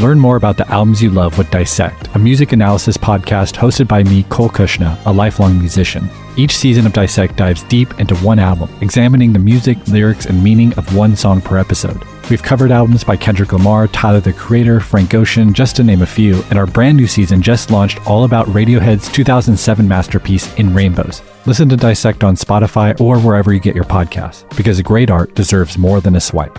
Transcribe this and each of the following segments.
Learn more about the albums you love with Dissect, a music analysis podcast hosted by me, Cole Kushner, a lifelong musician. Each season of Dissect dives deep into one album, examining the music, lyrics, and meaning of one song per episode. We've covered albums by Kendrick Lamar, Tyler the Creator, Frank Ocean, just to name a few, and our brand new season just launched all about Radiohead's 2007 masterpiece, In Rainbows. Listen to Dissect on Spotify or wherever you get your podcasts, because great art deserves more than a swipe.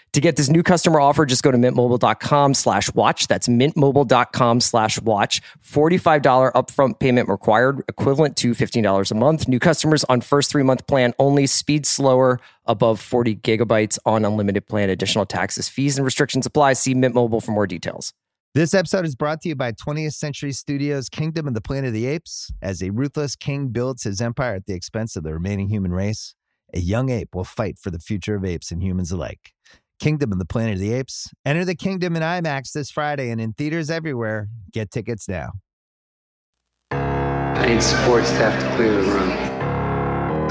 To get this new customer offer, just go to mintmobile.com/watch. That's mintmobile.com/watch. $45 upfront payment required, equivalent to $15 a month. New customers on first 3-month plan only. Speed slower, above 40 gigabytes on unlimited plan. Additional taxes, fees, and restrictions apply. See Mint Mobile for more details. This episode is brought to you by 20th Century Studios' Kingdom of the Planet of the Apes. As a ruthless king builds his empire at the expense of the remaining human race, a young ape will fight for the future of apes and humans alike. Kingdom of the Planet of the Apes. Enter the kingdom in IMAX this Friday and in theaters everywhere. Get tickets now. I need support staff to clear the room.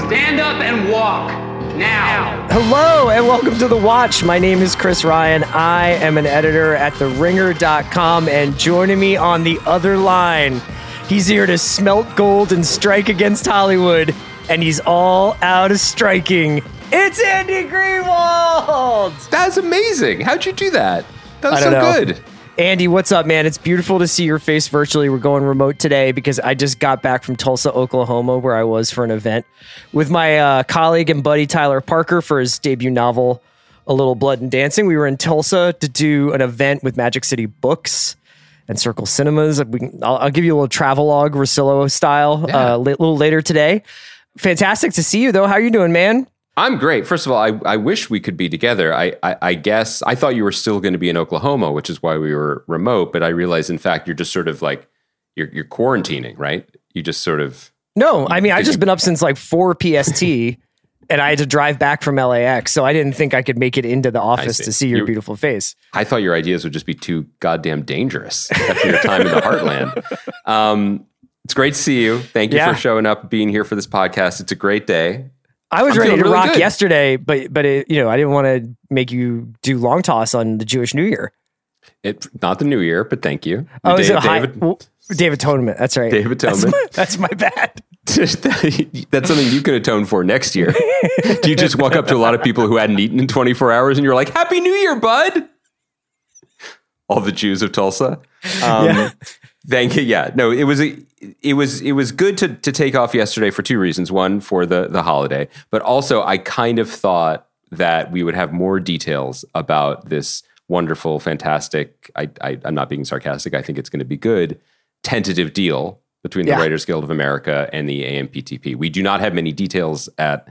Stand up and walk now. Hello and welcome to The Watch. My name is Chris Ryan. I am an editor at TheRinger.com, and joining me on the other line, he's here to smelt gold and strike against Hollywood, and he's all out of striking. It's Andy Greenwald! That's amazing. How'd you do that? That was so good. Andy, what's up, man? It's beautiful to see your face virtually. We're going remote today because I just got back from Tulsa, Oklahoma, where I was for an event with my colleague and buddy Tyler Parker for his debut novel, A Little Blood and Dancing. We were in Tulsa to do an event with Magic City Books and Circle Cinemas. I'll give you a little travelogue, Rosillo style, a little later today. Fantastic to see you, though. How are you doing, man? I'm great. First of all, I wish we could be together. I guess I thought you were still going to be in Oklahoma, which is why we were remote. But I realized, in fact, you're just sort of like you're quarantining, right? You just sort of. No, I mean, I've just been up since like 4 PST and I had to drive back from LAX. So I didn't think I could make it into the office to see your beautiful face. I thought your ideas would just be too goddamn dangerous after your time in the heartland. It's great to see you. Thank you for showing up, being here for this podcast. It's a great day. I was ready to really rock yesterday, but it, I didn't want to make you do long toss on the Jewish New Year. Not the New Year, but thank you. Oh, is it David Atonement? That's right. David Atonement. That's my bad. That's something you can atone for next year. Do you just walk up to a lot of people who hadn't eaten in 24 hours and you're like, "Happy New Year, bud"? All the Jews of Tulsa. Thank you. Yeah, no, it was good to take off yesterday for two reasons. One, for the holiday, but also I kind of thought that we would have more details about this wonderful, fantastic, I'm not being sarcastic, I think it's going to be good, tentative deal between the Writers Guild of America and the AMPTP. We do not have many details at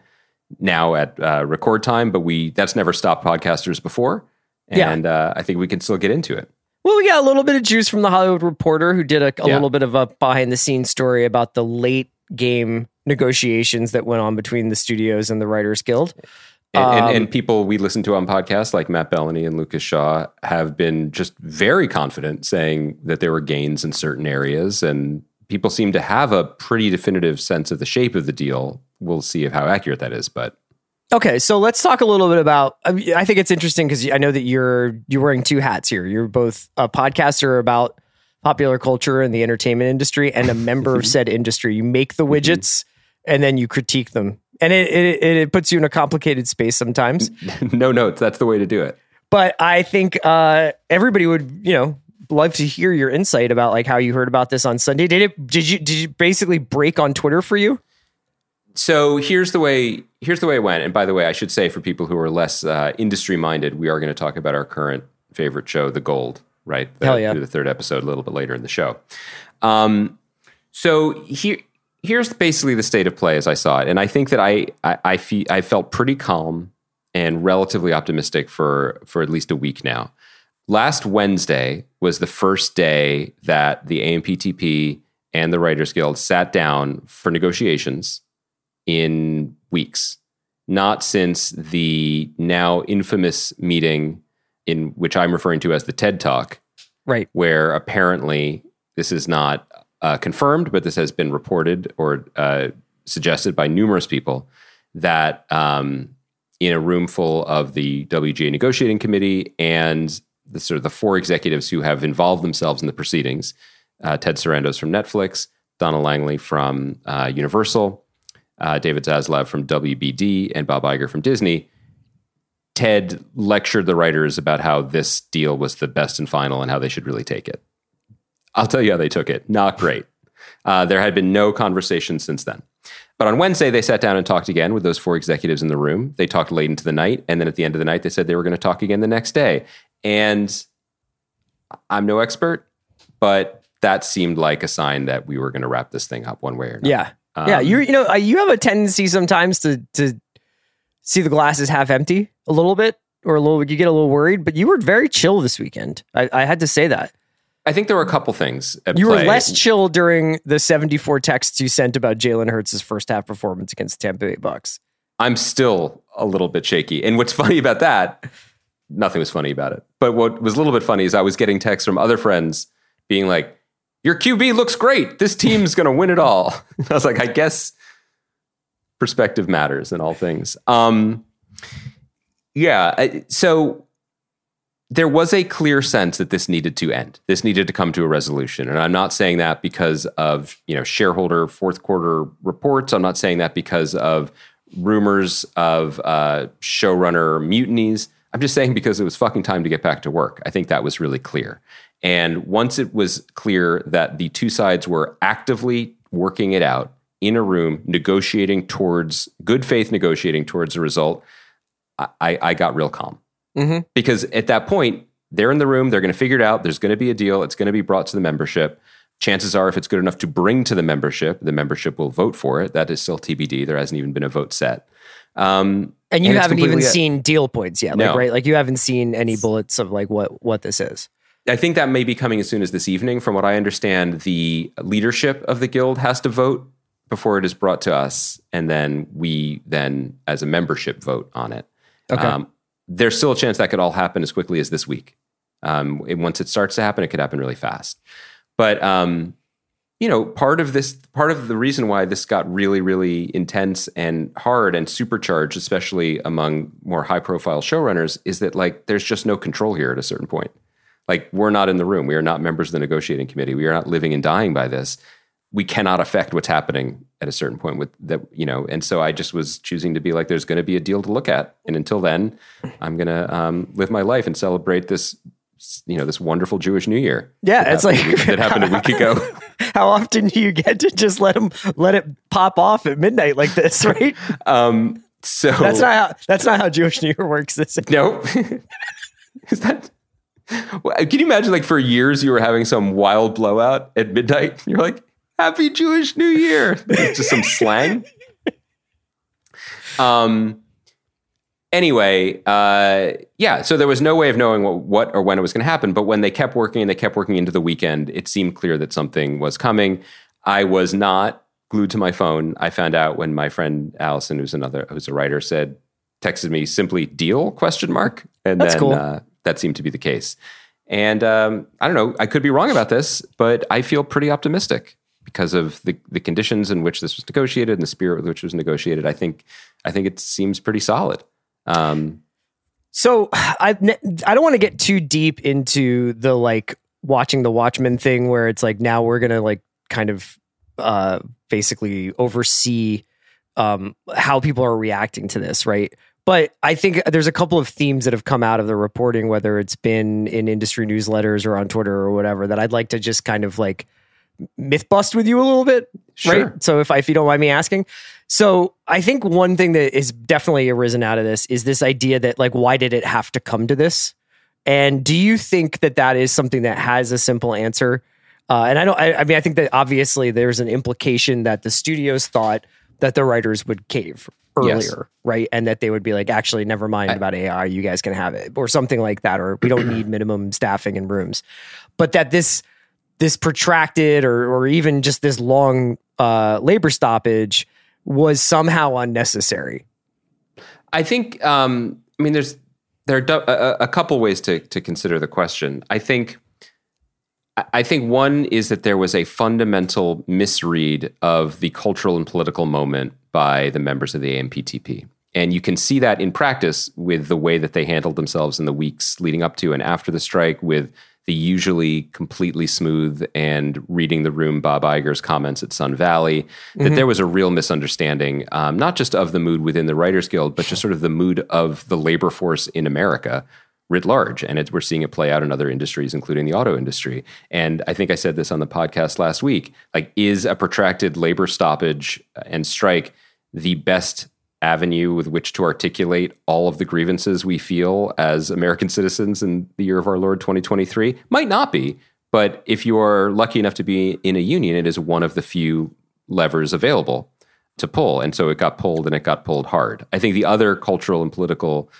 record time, but that's never stopped podcasters before. And I think we can still get into it. Well, we got a little bit of juice from The Hollywood Reporter, who did a little bit of a behind-the-scenes story about the late-game negotiations that went on between the studios and the Writers Guild. And people we listen to on podcasts, like Matt Bellany and Lucas Shaw, have been just very confident, saying that there were gains in certain areas, and people seem to have a pretty definitive sense of the shape of the deal. We'll see how accurate that is, but... Okay, so let's talk a little bit about, I think it's interesting because I know that you're wearing two hats here. You're both a podcaster about popular culture and the entertainment industry and a member of said industry. You make the widgets and then you critique them. And it puts you in a complicated space sometimes. No notes, that's the way to do it. But I think everybody would, love to hear your insight about like how you heard about this on Sunday. Did you basically break on Twitter for you? So here's the way it went. And by the way, I should say, for people who are less industry-minded, we are going to talk about our current favorite show, The Gold, right? The third episode a little bit later in the show. So here's basically the state of play as I saw it. And I think that I felt pretty calm and relatively optimistic for at least a week now. Last Wednesday was the first day that the AMPTP and the Writers Guild sat down for negotiations in weeks. not since the now infamous meeting in which I'm referring to as the TED Talk. Right. Where apparently this is not confirmed, but this has been reported or suggested by numerous people that in a room full of the WGA negotiating committee and the sort of the four executives who have involved themselves in the proceedings, Ted Sarandos from Netflix, Donna Langley from Universal, David Zaslav from WBD, and Bob Iger from Disney, Ted lectured the writers about how this deal was the best and final and how they should really take it. I'll tell you how they took it. Not great. There had been no conversation since then. But on Wednesday, they sat down and talked again with those four executives in the room. They talked late into the night. And then at the end of the night, they said they were going to talk again the next day. And I'm no expert, but that seemed like a sign that we were going to wrap this thing up one way or another. Yeah. You have a tendency sometimes to see the glasses half empty a little bit, or a little, you get a little worried, but you were very chill this weekend. I had to say that. I think there were a couple things at play. You were less chill during the 74 texts you sent about Jalen Hurts' first half performance against the Tampa Bay Bucks. I'm still a little bit shaky. And what's funny about that, nothing was funny about it. But what was a little bit funny is I was getting texts from other friends being like, your QB looks great. This team's going to win it all. I was like, I guess perspective matters in all things. So there was a clear sense that this needed to end. This needed to come to a resolution. And I'm not saying that because of, shareholder fourth quarter reports. I'm not saying that because of rumors of showrunner mutinies. I'm just saying because it was fucking time to get back to work. I think that was really clear. And once it was clear that the two sides were actively working it out in a room, negotiating towards a result, I got real calm. Mm-hmm. Because at that point, they're in the room, they're going to figure it out, there's going to be a deal, it's going to be brought to the membership. Chances are, if it's good enough to bring to the membership will vote for it. That is still TBD. There hasn't even been a vote set. And you haven't even seen deal points yet, no. Right? You haven't seen any bullets of what this is. I think that may be coming as soon as this evening. From what I understand, the leadership of the guild has to vote before it is brought to us, and then we as a membership vote on it. Okay. There's still a chance that could all happen as quickly as this week. Once it starts to happen, it could happen really fast. But part of the reason why this got really, really intense and hard and supercharged, especially among more high-profile showrunners, is that there's just no control here at a certain point. We're not in the room. We are not members of the negotiating committee. We are not living and dying by this. We cannot affect what's happening at a certain point with that, And so I just was choosing to be there's going to be a deal to look at. And until then, I'm going to live my life and celebrate this, this wonderful Jewish New Year. Yeah. That happened a week ago. How often do you get to just let it pop off at midnight like this? Right. So that's not how Jewish New Year works. Nope. Is that, can you imagine for years you were having some wild blowout at midnight? You're like, Happy Jewish New Year. It's just some slang. So there was no way of knowing what or when it was going to happen. But when they kept working and they kept working into the weekend, it seemed clear that something was coming. I was not glued to my phone. I found out when my friend Allison, who's a writer, texted me simply "deal?" ? And that's cool. That seemed to be the case. And I don't know. I could be wrong about this, but I feel pretty optimistic because of the conditions in which this was negotiated and the spirit with which it was negotiated. I think it seems pretty solid. So I don't want to get too deep into the watching the Watchmen thing, where it's now we're going to basically oversee how people are reacting to this, right? But I think there's a couple of themes that have come out of the reporting, whether it's been in industry newsletters or on Twitter or whatever, that I'd like to just myth bust with you a little bit, sure. Right? So if you don't mind me asking. So I think one thing that is definitely arisen out of this is this idea that why did it have to come to this? And do you think that is something that has a simple answer? I think that obviously there's an implication that the studios thought that the writers would cave earlier, right? And that they would be actually, never mind about AI, you guys can have it, or something like that, or we don't need minimum staffing in rooms. But that this protracted or even just this long labor stoppage was somehow unnecessary. I think, I mean, there are a couple ways to consider the question. I think one is that there was a fundamental misread of the cultural and political moment by the members of the AMPTP. And you can see that in practice with the way that they handled themselves in the weeks leading up to and after the strike, with the usually completely smooth and reading the room Bob Iger's comments at Sun Valley, that there was a real misunderstanding, not just of the mood within the Writers Guild, but just sort of the mood of the labor force in America writ large. And we're seeing it play out in other industries, including the auto industry. And I think I said this on the podcast last week, like, is a protracted labor stoppage and strike the best avenue with which to articulate all of the grievances we feel as American citizens in the year of our Lord 2023? Might not be, but if you are lucky enough to be in a union, it is one of the few levers available to pull. And so it got pulled, and it got pulled hard. I think the other cultural and political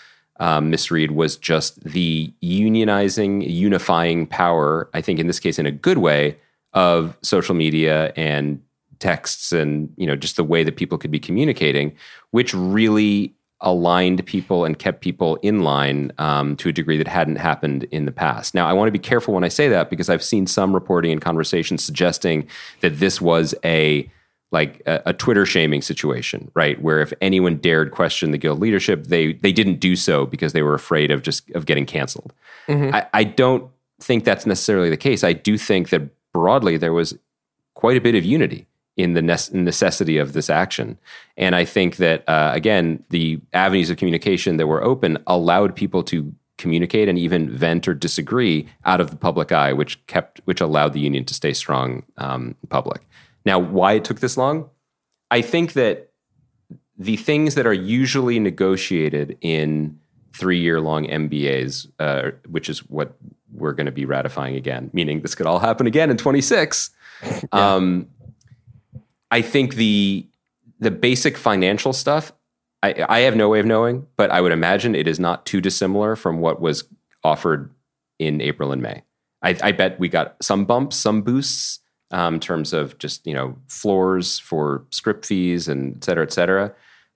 misread was just the unionizing, unifying power, I think in this case in a good way, of social media and texts and, you know, just the way that people could be communicating, which really aligned people and kept people in line to a degree that hadn't happened in the past. Now, I want to be careful when I say that, because I've seen some reporting and conversations suggesting that this was a Twitter shaming situation, right? Where if anyone dared question the guild leadership, they didn't do so because they were afraid of getting canceled. I don't think that's necessarily the case. I do think that broadly there was quite a bit of unity in the necessity of this action. And I think that, again, the avenues of communication that were open allowed people to communicate and even vent or disagree out of the public eye, which allowed the union to stay strong in public. Now, why it took this long? I think that the things that are usually negotiated in three-year-long MBAs, which is what we're going to be ratifying again, meaning this could all happen again in 26. Yeah. I think the basic financial stuff, I have no way of knowing, but I would imagine it is not too dissimilar from what was offered in April and May. I bet we got some bumps, some boosts, in terms of just, you know, floors for script fees and et cetera.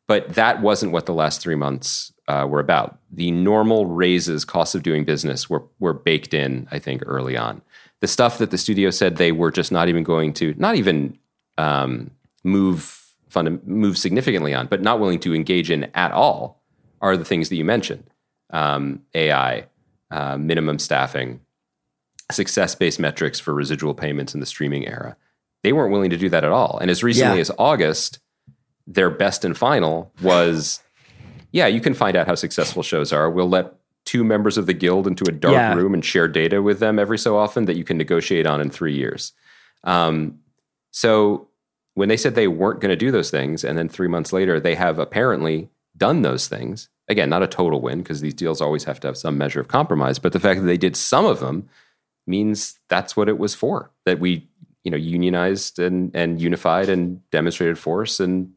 But that wasn't what the last 3 months were about. The normal raises, costs of doing business were baked in, I think, early on. The stuff that the studio said they were just not even going to, move significantly on, but not willing to engage in at all, are the things that you mentioned: AI, minimum staffing, success-based metrics for residual payments in the streaming era. They weren't willing to do that at all. And as recently as August, their best and final was, you can find out how successful shows are. We'll let two members of the guild into a dark room and share data with them every so often that you can negotiate on in 3 years. So when they said they weren't going to do those things, and then 3 months later, they have apparently done those things. Again, not a total win, because these deals always have to have some measure of compromise. But the fact that they did some of them means that's what it was for, that we, you know, unionized and unified and demonstrated force and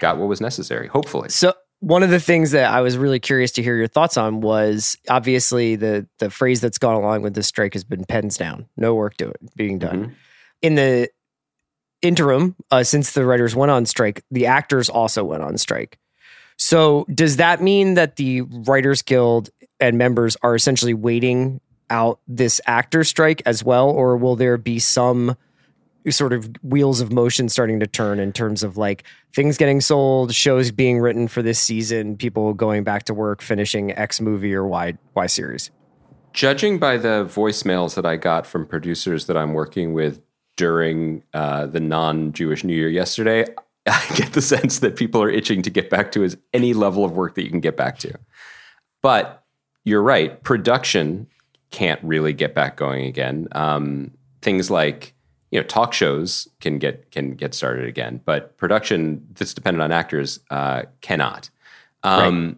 got what was necessary, hopefully. So one of the things that I was really curious to hear your thoughts on was, obviously, the phrase that's gone along with this strike has been pens down, no work being done. In the interim, since the writers went on strike, the actors also went on strike. So does that mean that the Writers Guild and members are essentially waiting out this actor strike as well? Or will there be some sort of wheels of motion starting to turn in terms of, like, things getting sold, shows being written for this season, people going back to work, finishing X movie or Y series? Judging by the voicemails that I got from producers that I'm working with during the non-Jewish New Year yesterday, I get the sense that people are itching to get back to any level of work that you can get back to. But you're right, production can't really get back going again. Things like, you know, talk shows can get started again, but production that's dependent on actors cannot. Right.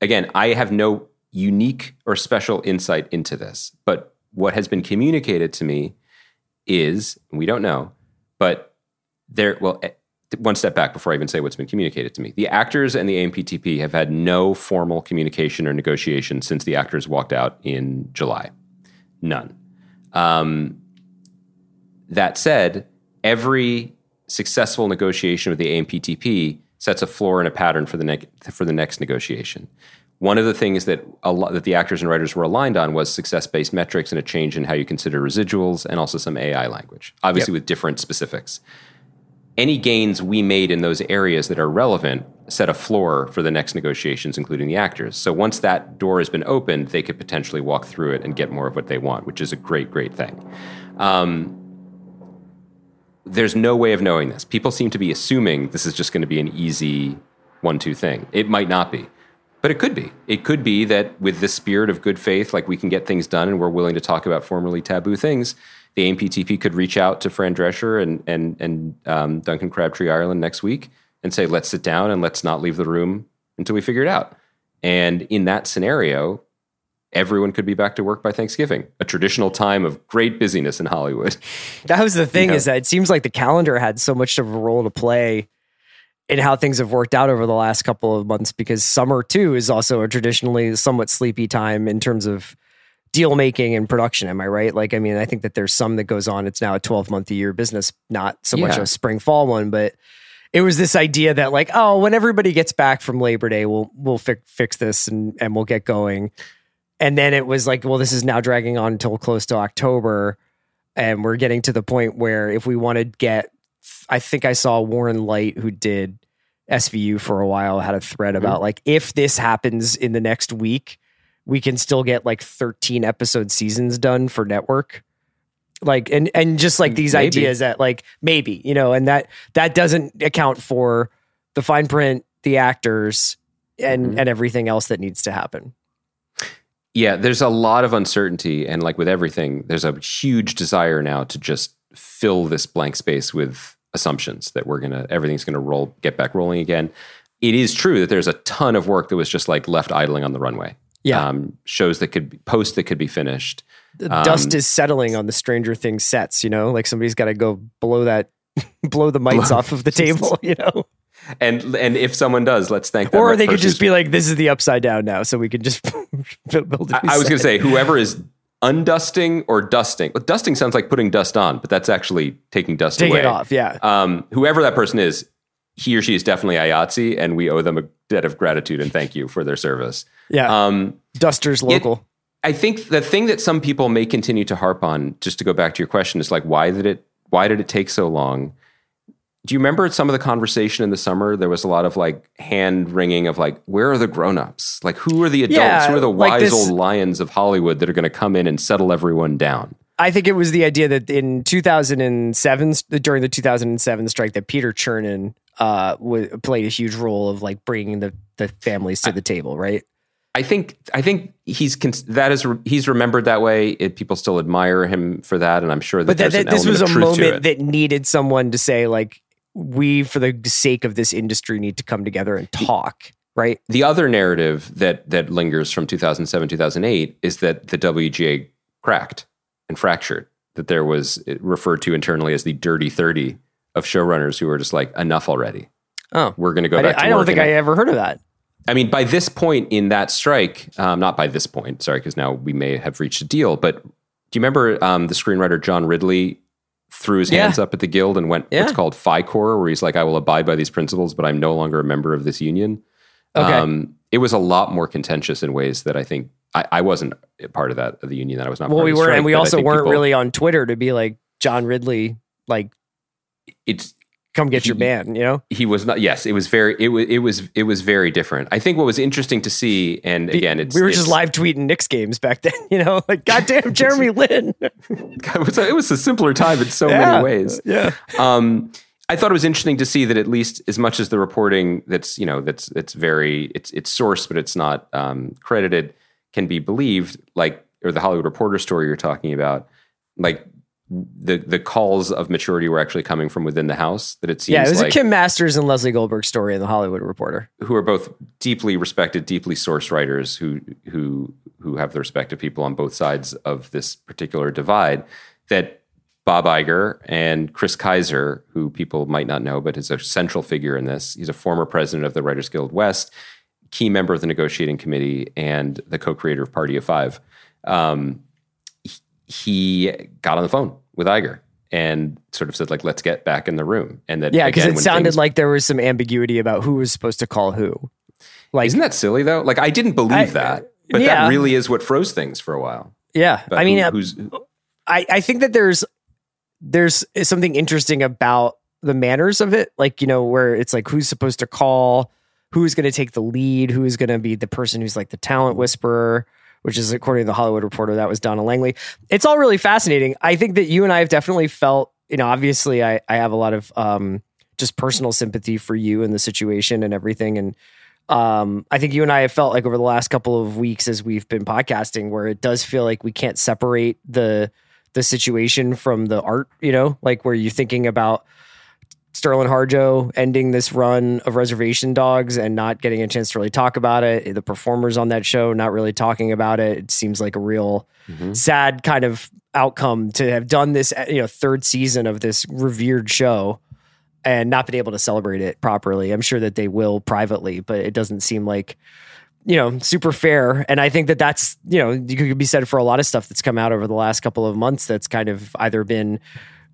Again, I have no unique or special insight into this, but what has been communicated to me is, we don't know, but one step back before I even say what's been communicated to me. The actors and the AMPTP have had no formal communication or negotiation since the actors walked out in July. None. That said, every successful negotiation with the AMPTP sets a floor and a pattern for the next negotiation. One of the things that that the actors and writers were aligned on was success-based metrics and a change in how you consider residuals and also some AI language, obviously with different specifics. Any gains we made in those areas that are relevant set a floor for the next negotiations, including the actors. So once that door has been opened, they could potentially walk through it and get more of what they want, which is a great, great thing. There's no way of knowing this. People seem to be assuming this is just going to be an easy 1-2 thing. It might not be, but it could be. It could be that with the spirit of good faith, like we can get things done and we're willing to talk about formerly taboo things, the AMPTP could reach out to Fran Drescher and Duncan Crabtree Ireland next week and say, let's sit down and let's not leave the room until we figure it out. And in that scenario, everyone could be back to work by Thanksgiving, a traditional time of great busyness in Hollywood. That was the thing, is that it seems like the calendar had so much of a role to play in how things have worked out over the last couple of months, because summer too is also a traditionally somewhat sleepy time in terms of deal making and production. Am I right? Like, I mean, I think that there's some that goes on. It's now a 12-month a year business, not so much a spring fall one, but it was this idea that like, oh, when everybody gets back from Labor Day, we'll fix this and we'll get going. And then it was like, well, this is now dragging on until close to October. And we're getting to the point where if we want to get, I think I saw Warren Light, who did SVU for a while, had a thread about like, if this happens in the next week, we can still get like 13 episode seasons done for network. Like, and just like these ideas that like, maybe, you know, and that doesn't account for the fine print, the actors and everything else that needs to happen. Yeah, there's a lot of uncertainty, and like with everything, there's a huge desire now to just fill this blank space with assumptions that everything's gonna get back rolling again. It is true that there's a ton of work that was just like left idling on the runway. Yeah, shows that posts that could be finished. The dust is settling on the Stranger Things sets. You know, like somebody's got to go blow the mites off of the table. You know. And if someone does, let's thank them. Or they could just be like, this is the upside down now, so we can just build it. I was going to say, whoever is undusting or dusting. Well, dusting sounds like putting dust on, but that's actually taking dust away. Take it off, yeah. Whoever that person is, he or she is definitely IATSE, and we owe them a debt of gratitude and thank you for their service. Yeah, dusters local. I think the thing that some people may continue to harp on, just to go back to your question, is like, why did it take so long? Do you remember some of the conversation in the summer? There was a lot of like hand wringing of like, where are the grownups? Like, who are the adults? Yeah, who are the wise old lions of Hollywood that are going to come in and settle everyone down? I think it was the idea that in 2007, during the 2007 strike, that Peter Chernin played a huge role of like bringing the families to the table, right? I think he's remembered that way. People still admire him for that, and I'm sure that. But this was a moment that needed someone to say like, we, for the sake of this industry, need to come together and talk, right? The other narrative that lingers from 2007, 2008 is that the WGA cracked and fractured, that there was referred to internally as the Dirty 30 of showrunners who were just like, enough already. Oh, we're going to go back to work. I don't think I ever heard of that. I mean, by this point in that strike, not by this point, sorry, because now we may have reached a deal, but do you remember the screenwriter John Ridley threw his hands up at the Guild and went what's called FICOR, where he's like, I will abide by these principles, but I'm no longer a member of this union. Okay. It was a lot more contentious in ways that I think I wasn't part of that, of the union that I was not part of the strike. Well, we were, and we also weren't really on Twitter to be like, John Ridley, like, it's come get your man, you know? He was not, yes, it was very different. I think what was interesting to see, and again, we were just live tweeting Knicks games back then, you know, like, goddamn Jeremy Lin. God, it was a simpler time in so many ways. Yeah. I thought it was interesting to see that at least as much as the reporting that's, you know, it's sourced, but it's not credited, can be believed, like, or the Hollywood Reporter story you're talking about, like, the calls of maturity were actually coming from within the house, that it seems like... Yeah, it was like a Kim Masters and Leslie Goldberg story in The Hollywood Reporter. Who are both deeply respected, deeply sourced writers who have the respect of people on both sides of this particular divide, that Bob Iger and Chris Kaiser, who people might not know, but is a central figure in this. He's a former president of the Writers Guild West, key member of the negotiating committee, and the co-creator of Party of Five. He got on the phone with Iger and sort of said, like, let's get back in the room. And that, yeah, because it sounded like there was some ambiguity about who was supposed to call who. Like, isn't that silly, though? Like, I didn't believe that, but that really is what froze things for a while. Yeah. But I mean, I think that there's something interesting about the manners of it. Like, you know, where it's like, who's supposed to call, who's going to take the lead, who's going to be the person who's like the talent whisperer, which is, according to The Hollywood Reporter, that was Donna Langley. It's all really fascinating. I think that you and I have definitely felt, you know, obviously I have a lot of just personal sympathy for you and the situation and everything. And I think you and I have felt like over the last couple of weeks as we've been podcasting, where it does feel like we can't separate the situation from the art, you know, like where you're thinking about Sterling Harjo ending this run of Reservation Dogs and not getting a chance to really talk about it. The performers on that show not really talking about it. It seems like a real sad kind of outcome to have done this, you know, third season of this revered show and not been able to celebrate it properly. I'm sure that they will privately, but it doesn't seem like, you know, super fair. And I think that that's, you know, you could be said for a lot of stuff that's come out over the last couple of months that's kind of either been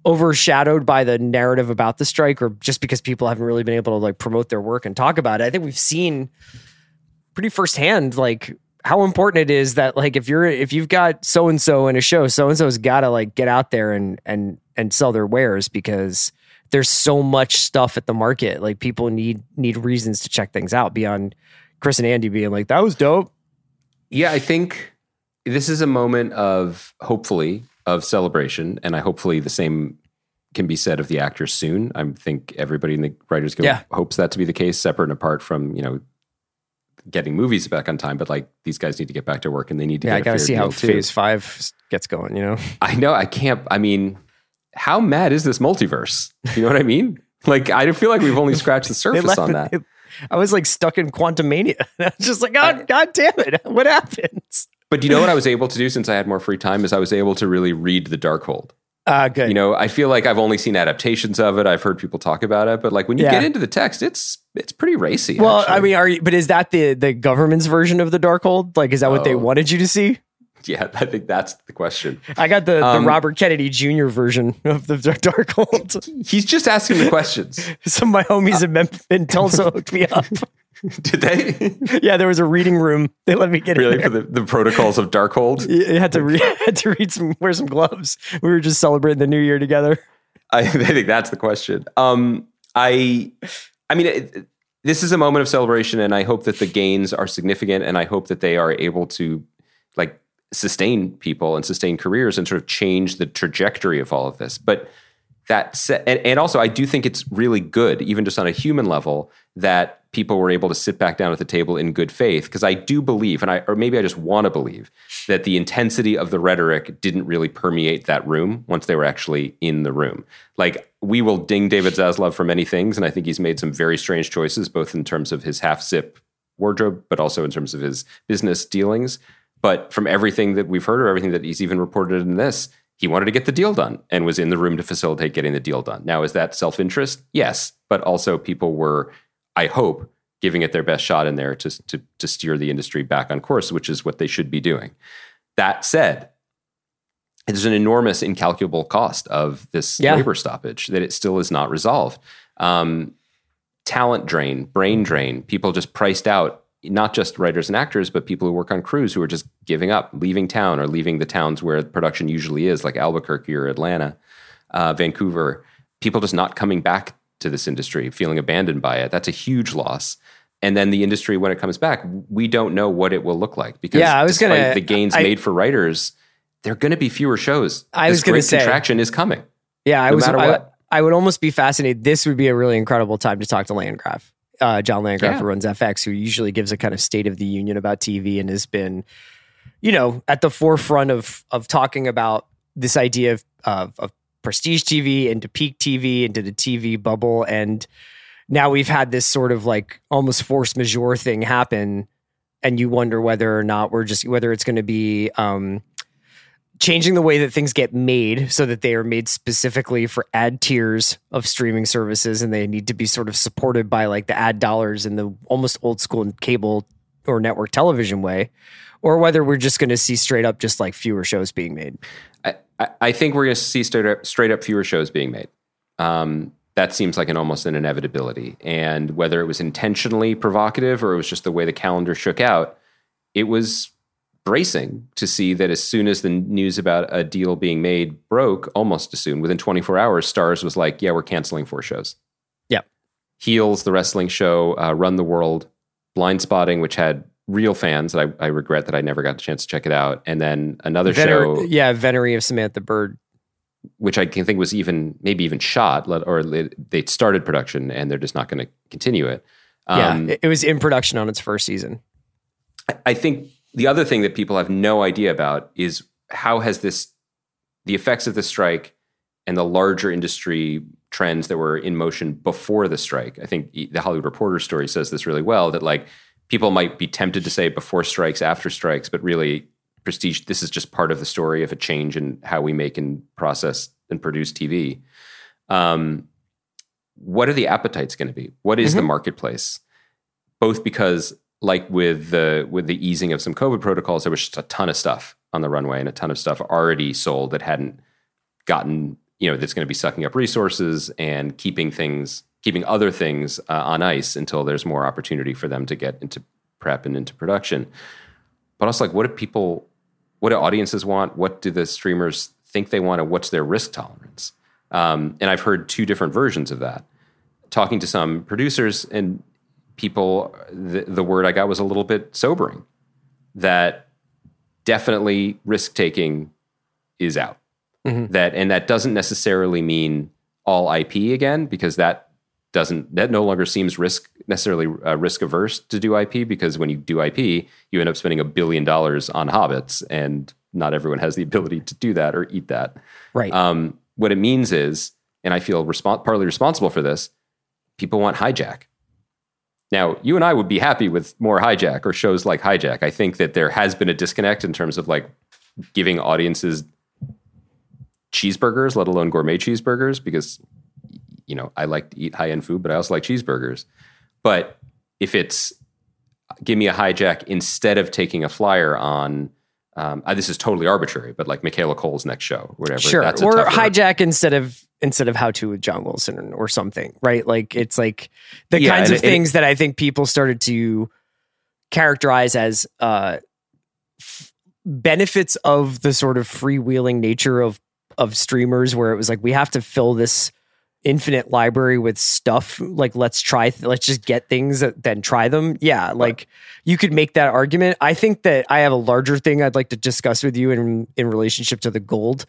overshadowed by the narrative about the strike or just because people haven't really been able to like promote their work and talk about it. I think we've seen pretty firsthand, like how important it is that like, if you've got so-and-so in a show, so-and-so's got to like get out there and sell their wares, because there's so much stuff at the market. Like people need reasons to check things out beyond Chris and Andy being like, that was dope. Yeah. I think this is a moment of hopefully of celebration. And hopefully the same can be said of the actors soon. I think everybody in the Writers Guild hopes that to be the case, separate and apart from, you know, getting movies back on time, but like these guys need to get back to work and they need to get a fair deal. I gotta see how phase 5 gets going, you know? I know, how mad is this multiverse? You know what I mean? Like, I feel like we've only scratched the surface on that. I was like stuck in Quantumania. I was just like, God damn it. What happens? But you know what I was able to do since I had more free time is I was able to really read The Darkhold. Good. You know, I feel like I've only seen adaptations of it. I've heard people talk about it, but like when you get into the text, it's pretty racy. Well, actually. I mean, but is that the government's version of The Darkhold? Like, is that what they wanted you to see? Yeah, I think that's the question. I got the Robert Kennedy Jr. version of The Darkhold. He's just asking the questions. Some of my homies in Tulsa hooked me up. Did they? Yeah, there was a reading room. They let me get in there. For the protocols of Darkhold? You had to read wear some gloves. We were just celebrating the new year together. I think that's the question. This is a moment of celebration, and I hope that the gains are significant, and I hope that they are able to like sustain people and sustain careers and sort of change the trajectory of all of this. But that said, and also I do think it's really good, even just on a human level, that people were able to sit back down at the table in good faith. Because I do believe, or maybe I just want to believe, that the intensity of the rhetoric didn't really permeate that room once they were actually in the room. Like, we will ding David Zaslav for many things, and I think he's made some very strange choices, both in terms of his half-zip wardrobe, but also in terms of his business dealings. But from everything that we've heard or everything that he's even reported in this, he wanted to get the deal done and was in the room to facilitate getting the deal done. Now, is that self-interest? Yes. But also people were, I hope, giving it their best shot in there to steer the industry back on course, which is what they should be doing. That said, there's an enormous, incalculable cost of this labor stoppage that it still is not resolved. Talent drain, brain drain, people just priced out, not just writers and actors, but people who work on crews who are just giving up, leaving town or leaving the towns where production usually is, like Albuquerque or Atlanta, Vancouver. People just not coming back to this industry, feeling abandoned by it. That's a huge loss. And then the industry, when it comes back, we don't know what it will look like, because despite the gains made for writers, there are going to be fewer shows. Contraction is coming. Yeah, I would almost be fascinated. This would be a really incredible time to talk to Landgraf. John Landgraf, who runs FX, who usually gives a kind of state of the union about TV and has been, you know, at the forefront of talking about this idea of prestige TV into peak TV into the TV bubble. And now we've had this sort of like almost force majeure thing happen. And you wonder whether or not whether it's going to be changing the way that things get made so that they are made specifically for ad tiers of streaming services, and they need to be sort of supported by like the ad dollars in the almost old school cable or network television way, or whether we're just going to see straight up just like fewer shows being made. I, I think we're going to see straight up fewer shows being made. That seems like almost an inevitability. And whether it was intentionally provocative or it was just the way the calendar shook out, it was bracing to see that as soon as the news about a deal being made broke, almost as soon, within 24 hours, Starz was like, yeah, we're canceling 4 shows. Yeah. Heels, the wrestling show, Run the World, Blind Spotting, which had real fans that I regret that I never got the chance to check it out. And then another show. Yeah, Venery of Samantha Bird. Which I think was maybe even shot, or they started production and they're just not going to continue it. Yeah, it was in production on its first season. I think the other thing that people have no idea about is how has the effects of the strike and the larger industry trends that were in motion before the strike. I think the Hollywood Reporter story says this really well, that like people might be tempted to say before strikes, after strikes, but really prestige, this is just part of the story of a change in how we make and process and produce TV. What are the appetites going to be? What is the marketplace? Both because like with the easing of some COVID protocols, there was just a ton of stuff on the runway and a ton of stuff already sold that hadn't gotten, that's going to be sucking up resources and keeping other things on ice until there's more opportunity for them to get into prep and into production. But also, like, what do audiences want? What do the streamers think they want? And what's their risk tolerance? And I've heard 2 different versions of that. Talking to some producers and people, the word I got was a little bit sobering. That definitely risk-taking is out. Mm-hmm. That doesn't necessarily mean all IP again, because that no longer seems risk averse to do IP, because when you do IP, you end up spending $1 billion on hobbits, and not everyone has the ability to do that or eat that. Right. What it means is, and I feel partly responsible for this, people want Hijack. Now, you and I would be happy with more Hijack or shows like Hijack. I think that there has been a disconnect in terms of like giving audiences cheeseburgers, let alone gourmet cheeseburgers, because I like to eat high-end food, but I also like cheeseburgers. But if it's give me a Hijack instead of taking a flyer on, this is totally arbitrary, but like Michaela Cole's next show, or whatever. Sure, that's or Hijack instead of How To with John Wilson or something, right? Like it's like the kinds of things that I think people started to characterize as benefits of the sort of freewheeling nature of streamers, where it was like we have to fill this infinite library with stuff, like let's just get things then try them. Yeah, like you could make that argument. I think that I have a larger thing I'd like to discuss with you in relationship to The Gold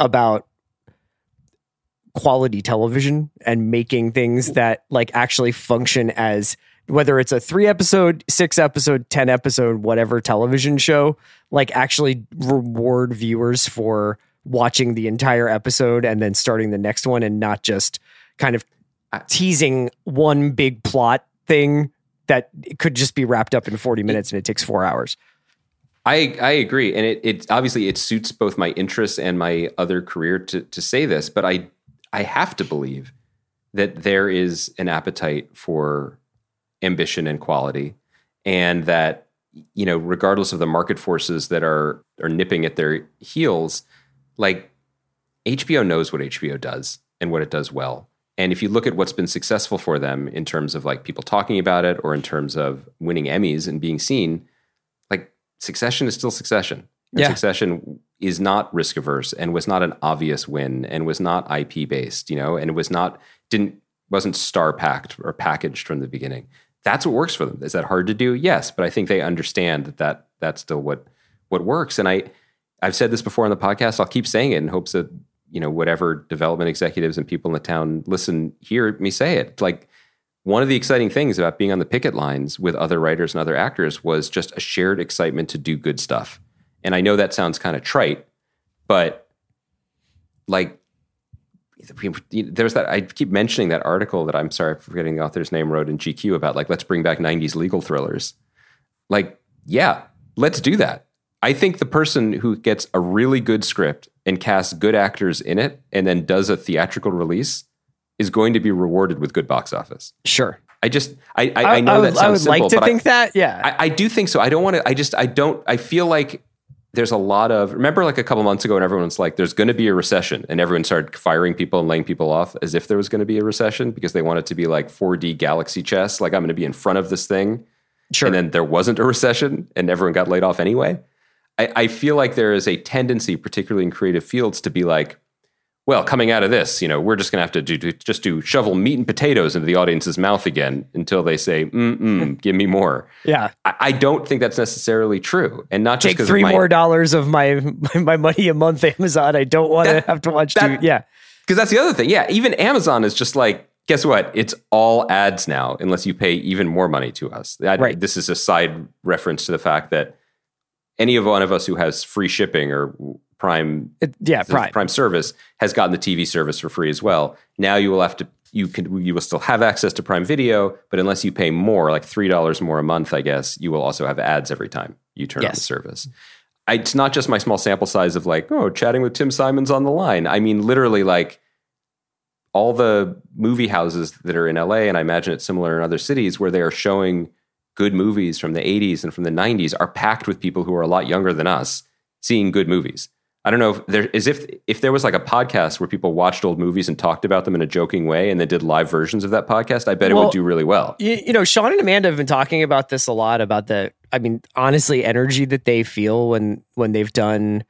about quality television and making things that like actually function as, whether it's a 3-episode, 6-episode, 10-episode, whatever television show, like actually reward viewers for watching the entire episode and then starting the next one, and not just kind of teasing one big plot thing that could just be wrapped up in 40 minutes and it takes 4 hours. I agree. And it obviously it suits both my interests and my other career to say this, but I have to believe that there is an appetite for ambition and quality, and that, regardless of the market forces that are nipping at their heels, like HBO knows what HBO does and what it does well. And if you look at what's been successful for them in terms of like people talking about it, or in terms of winning Emmys and being seen, like Succession is still Succession. And yeah. Succession is not risk averse and was not an obvious win and was not IP based, and was not, wasn't star packed or packaged from the beginning. That's what works for them. Is that hard to do? Yes. But I think they understand that that's still what works. And I've said this before on the podcast. I'll keep saying it in hopes that, whatever development executives and people in the town hear me say it. Like, one of the exciting things about being on the picket lines with other writers and other actors was just a shared excitement to do good stuff. And I know that sounds kind of trite, but like, there's that, I keep mentioning that article that, I'm sorry, I'm forgetting the author's name, wrote in GQ about like, let's bring back 90s legal thrillers. Like, yeah, let's do that. I think the person who gets a really good script and casts good actors in it and then does a theatrical release is going to be rewarded with good box office. Sure. I know that sounds simple. I would like to think that, yeah. I do think so. I don't want to, I feel like there's a lot of, remember like a couple months ago when everyone's like, there's going to be a recession, and everyone started firing people and laying people off as if there was going to be a recession because they want it to be like 4D galaxy chess. Like, I'm going to be in front of this thing. Sure. And then there wasn't a recession and everyone got laid off anyway. I feel like there is a tendency, particularly in creative fields, to be like, well, coming out of this, you know, we're just going to have to do shovel meat and potatoes into the audience's mouth again until they say, give me more. Yeah. I don't think that's necessarily true. And not just because $3 more of my money a month, Amazon. I don't want to have to watch TV. Yeah. Because that's the other thing. Yeah. Even Amazon is just like, guess what? It's all ads now, unless you pay even more money to us. Right. This is a side reference to the fact that any of one of us who has free shipping or Prime service has gotten the TV service for free as well. Now you will have to, you will still have access to Prime Video, but unless you pay more, like $3 more a month, I guess, you will also have ads every time you turn on the service. It's not just my small sample size of like, oh, chatting with Tim Simons on the line. I mean, literally like all the movie houses that are in LA, and I imagine it's similar in other cities where they are showing good movies from the 80s and from the 90s, are packed with people who are a lot younger than us seeing good movies. I don't know if there is, if there was like a podcast where people watched old movies and talked about them in a joking way and they did live versions of that podcast, I bet it would do really well. You know, Sean and Amanda have been talking about this a lot, about the, I mean, honestly, energy that they feel when they've done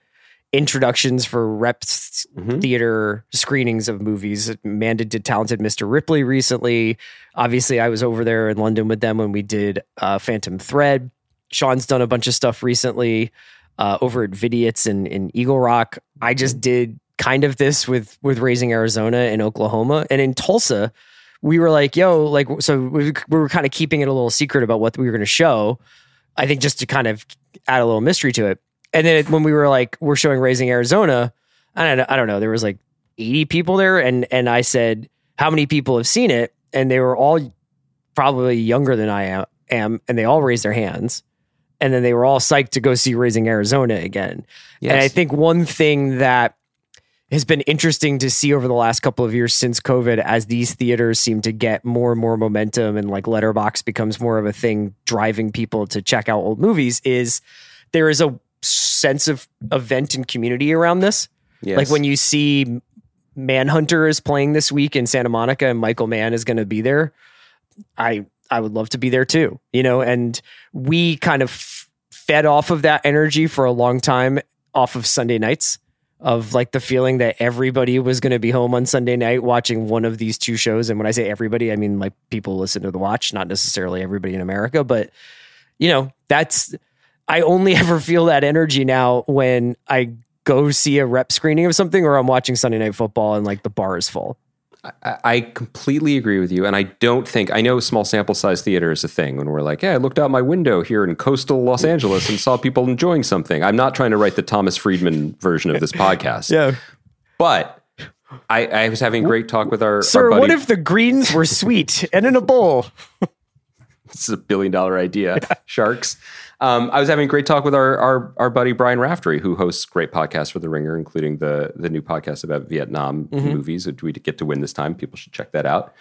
introductions for reps theater screenings of movies. Amanda did Talented Mr. Ripley recently. Obviously, I was over there in London with them when we did Phantom Thread. Sean's done a bunch of stuff recently. Over at Vidiots in Eagle Rock. I just did kind of this with Raising Arizona in Oklahoma. And in Tulsa, we were like, yo, like, so we were kind of keeping it a little secret about what we were going to show, I think just to kind of add a little mystery to it. And then when we were like, we're showing Raising Arizona, I don't know, there was like 80 people there. And I said, how many people have seen it? And they were all probably younger than I am. And they all raised their hands. And then they were all psyched to go see Raising Arizona again. Yes. And I think one thing that has been interesting to see over the last couple of years since COVID, as these theaters seem to get more and more momentum and like Letterboxd becomes more of a thing driving people to check out old movies, is there is a sense of event and community around this. Yes. Like when you see Manhunter is playing this week in Santa Monica and Michael Mann is going to be there, I would love to be there too, you know, and we kind of fed off of that energy for a long time off of Sunday nights, of like the feeling that everybody was going to be home on Sunday night watching one of these two shows. And when I say everybody, I mean like people listen to The Watch, not necessarily everybody in America, but you know, that's, I only ever feel that energy now when I go see a rep screening of something or I'm watching Sunday Night Football and like the bar is full. I completely agree with you. And I don't think, I know small sample size theater is a thing when we're like, yeah, I looked out my window here in coastal Los Angeles and saw people enjoying something. I'm not trying to write the Thomas Friedman version of this podcast. Yeah. But I was having a great talk with our buddy. What if the greens were sweet and in a bowl? This is a $1 billion idea. Yeah. Sharks. I was having a great talk with our buddy Brian Raftery, who hosts great podcasts for The Ringer, including the new podcast about Vietnam movies, which we get to win this time. People should check that out.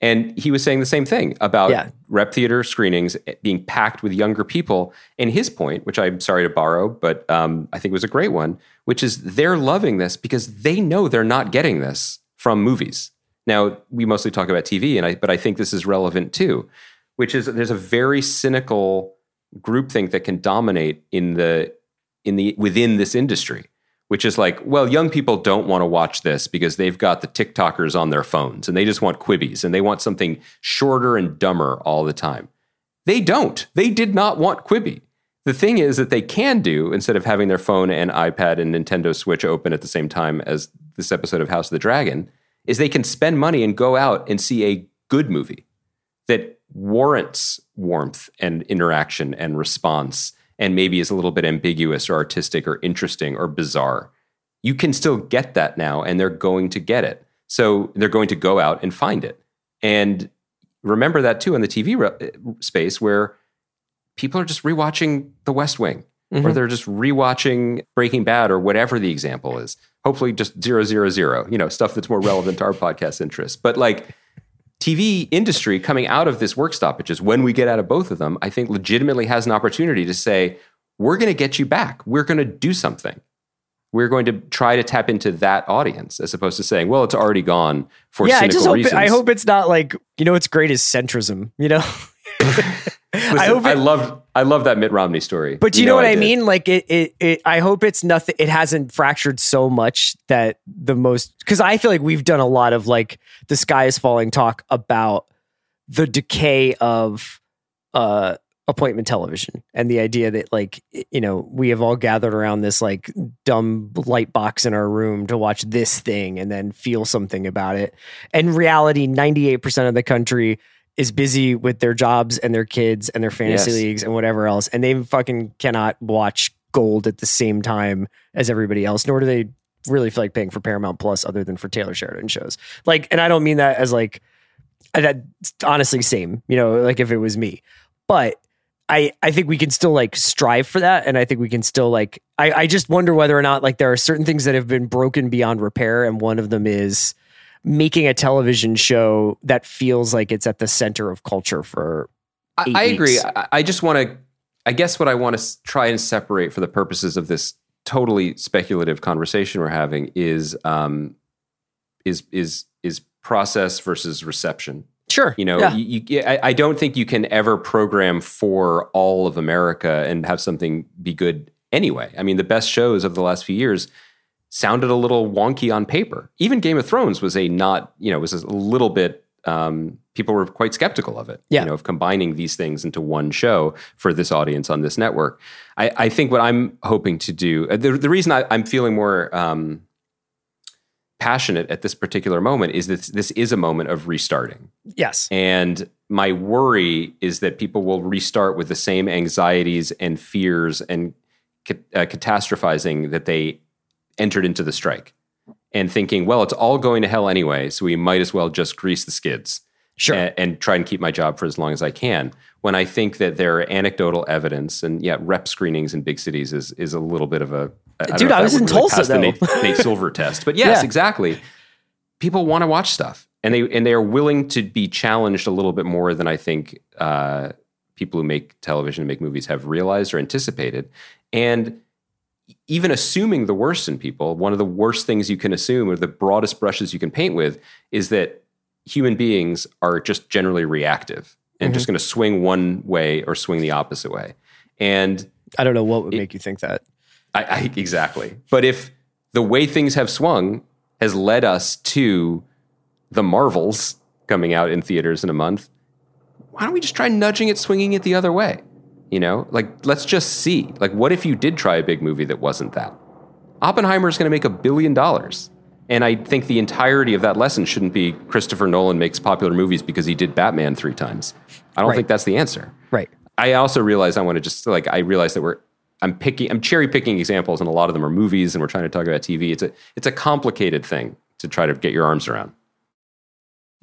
And he was saying the same thing about rep theater screenings being packed with younger people. And his point, which I'm sorry to borrow, but I think it was a great one, which is they're loving this because they know they're not getting this from movies. Now, we mostly talk about TV, but I think this is relevant too, which is there's a very cynical groupthink that can dominate within this industry, which is like, well, young people don't want to watch this because they've got the TikTokers on their phones and they just want quibbies and they want something shorter and dumber all the time. They don't. They did not want Quibi. The thing is that they can do, instead of having their phone and iPad and Nintendo Switch open at the same time as this episode of House of the Dragon, is they can spend money and go out and see a good movie that warrants warmth and interaction and response, and maybe is a little bit ambiguous or artistic or interesting or bizarre. You can still get that now, and they're going to get it. So they're going to go out and find it. And remember that too in the TV space, where people are just rewatching The West Wing, or they're just rewatching Breaking Bad, or whatever the example is. Hopefully just 000, you know, stuff that's more relevant to our podcast interests. But like, TV industry coming out of this work stoppages, when we get out of both of them, I think legitimately has an opportunity to say, we're going to get you back. We're going to do something. We're going to try to tap into that audience as opposed to saying, well, it's already gone for cynical reasons. I hope it's not like, what's great is centrism, Listen, I love that Mitt Romney story. But you know what I mean? Like it I hope it's nothing. It hasn't fractured so much that because I feel like we've done a lot of like the sky is falling talk about the decay of appointment television and the idea that like, we have all gathered around this like dumb light box in our room to watch this thing and then feel something about it. In reality, 98% of the country is busy with their jobs and their kids and their fantasy leagues and whatever else. And they fucking cannot watch Gold at the same time as everybody else, nor do they really feel like paying for Paramount Plus other than for Taylor Sheridan shows. Like, and I don't mean that as like, that honestly same, like if it was me, but I think we can still like strive for that. And I think we can still like, I just wonder whether or not like there are certain things that have been broken beyond repair. And one of them is making a television show that feels like it's at the center of culture for 8 weeks. I agree. I just want to, I guess what I want to try and separate for the purposes of this totally speculative conversation we're having is process versus reception. Sure. I don't think you can ever program for all of America and have something be good anyway. I mean, the best shows of the last few years sounded a little wonky on paper. Even Game of Thrones was a little bit, people were quite skeptical of it, of combining these things into one show for this audience on this network. I think what I'm hoping to do, the reason I'm feeling more passionate at this particular moment is that this is a moment of restarting. Yes. And my worry is that people will restart with the same anxieties and fears and catastrophizing that they entered into the strike and thinking, well, it's all going to hell anyway, so we might as well just grease the skids and try and keep my job for as long as I can. When I think that there are anecdotal evidence and rep screenings in big cities is a little bit of a... Dude, I was in Tulsa though. Nate Silver test, but yes, exactly. People want to watch stuff and they are willing to be challenged a little bit more than I think people who make television and make movies have realized or anticipated. And even assuming the worst in people, one of the worst things you can assume or the broadest brushes you can paint with is that human beings are just generally reactive and just going to swing one way or swing the opposite way. And I don't know what would make you think that. Exactly. But if the way things have swung has led us to the Marvels coming out in theaters in a month, why don't we just try nudging it, swinging it the other way? Let's just see. Like, what if you did try a big movie that wasn't that? Oppenheimer is going to make $1 billion. And I think the entirety of that lesson shouldn't be Christopher Nolan makes popular movies because he did Batman 3 times. I don't think that's the answer. Right. I also realize I'm cherry picking examples, and a lot of them are movies, and we're trying to talk about TV. It's a complicated thing to try to get your arms around.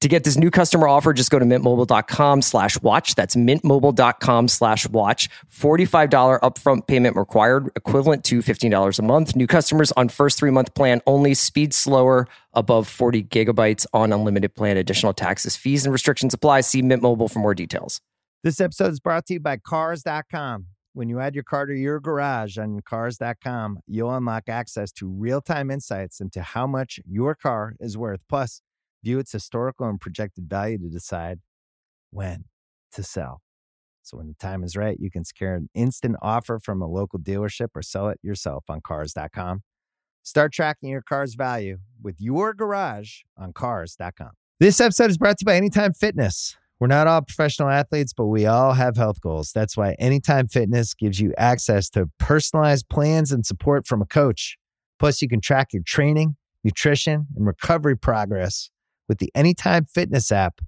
To get this new customer offer, just go to mintmobile.com/watch. That's mintmobile.com/watch. $45 upfront payment required, equivalent to $15 a month. New customers on first 3-month plan only. Speed slower above 40 gigabytes on unlimited plan. Additional taxes, fees, and restrictions apply. See Mint Mobile for more details. This episode is brought to you by Cars.com. When you add your car to your garage on Cars.com, you'll unlock access to real-time insights into how much your car is worth. Plus, view its historical and projected value to decide when to sell. So when the time is right, you can secure an instant offer from a local dealership or sell it yourself on Cars.com. Start tracking your car's value with your garage on Cars.com. This episode is brought to you by Anytime Fitness. We're not all professional athletes, but we all have health goals. That's why Anytime Fitness gives you access to personalized plans and support from a coach. Plus, you can track your training, nutrition, and recovery progress with the Anytime Fitness app,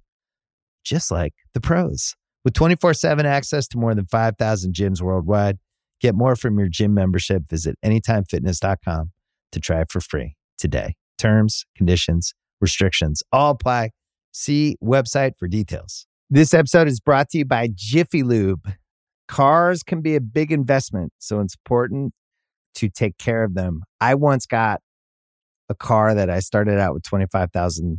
just like the pros. With 24/7 access to more than 5,000 gyms worldwide, get more from your gym membership. Visit anytimefitness.com to try it for free today. Terms, conditions, restrictions all apply. See website for details. This episode is brought to you by Jiffy Lube. Cars can be a big investment, so it's important to take care of them. I once got a car that I started out with 25,000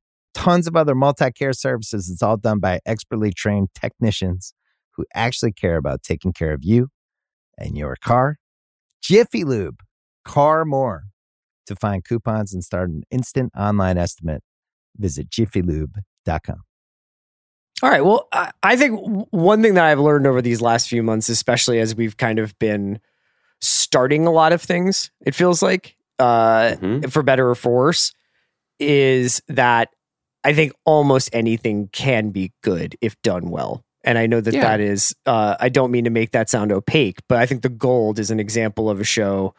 tons of other multi-care services. It's all done by expertly trained technicians who actually care about taking care of you and your car. Jiffy Lube, car more. To find coupons and start an instant online estimate, visit jiffylube.com. All right. Well, I think one thing that I've learned over these last few months, especially as we've kind of been starting a lot of things, it feels like, for better or for worse, is that I think almost anything can be good if done well. And I know that that is, I don't mean to make that sound opaque, but I think The Gold is an example of a show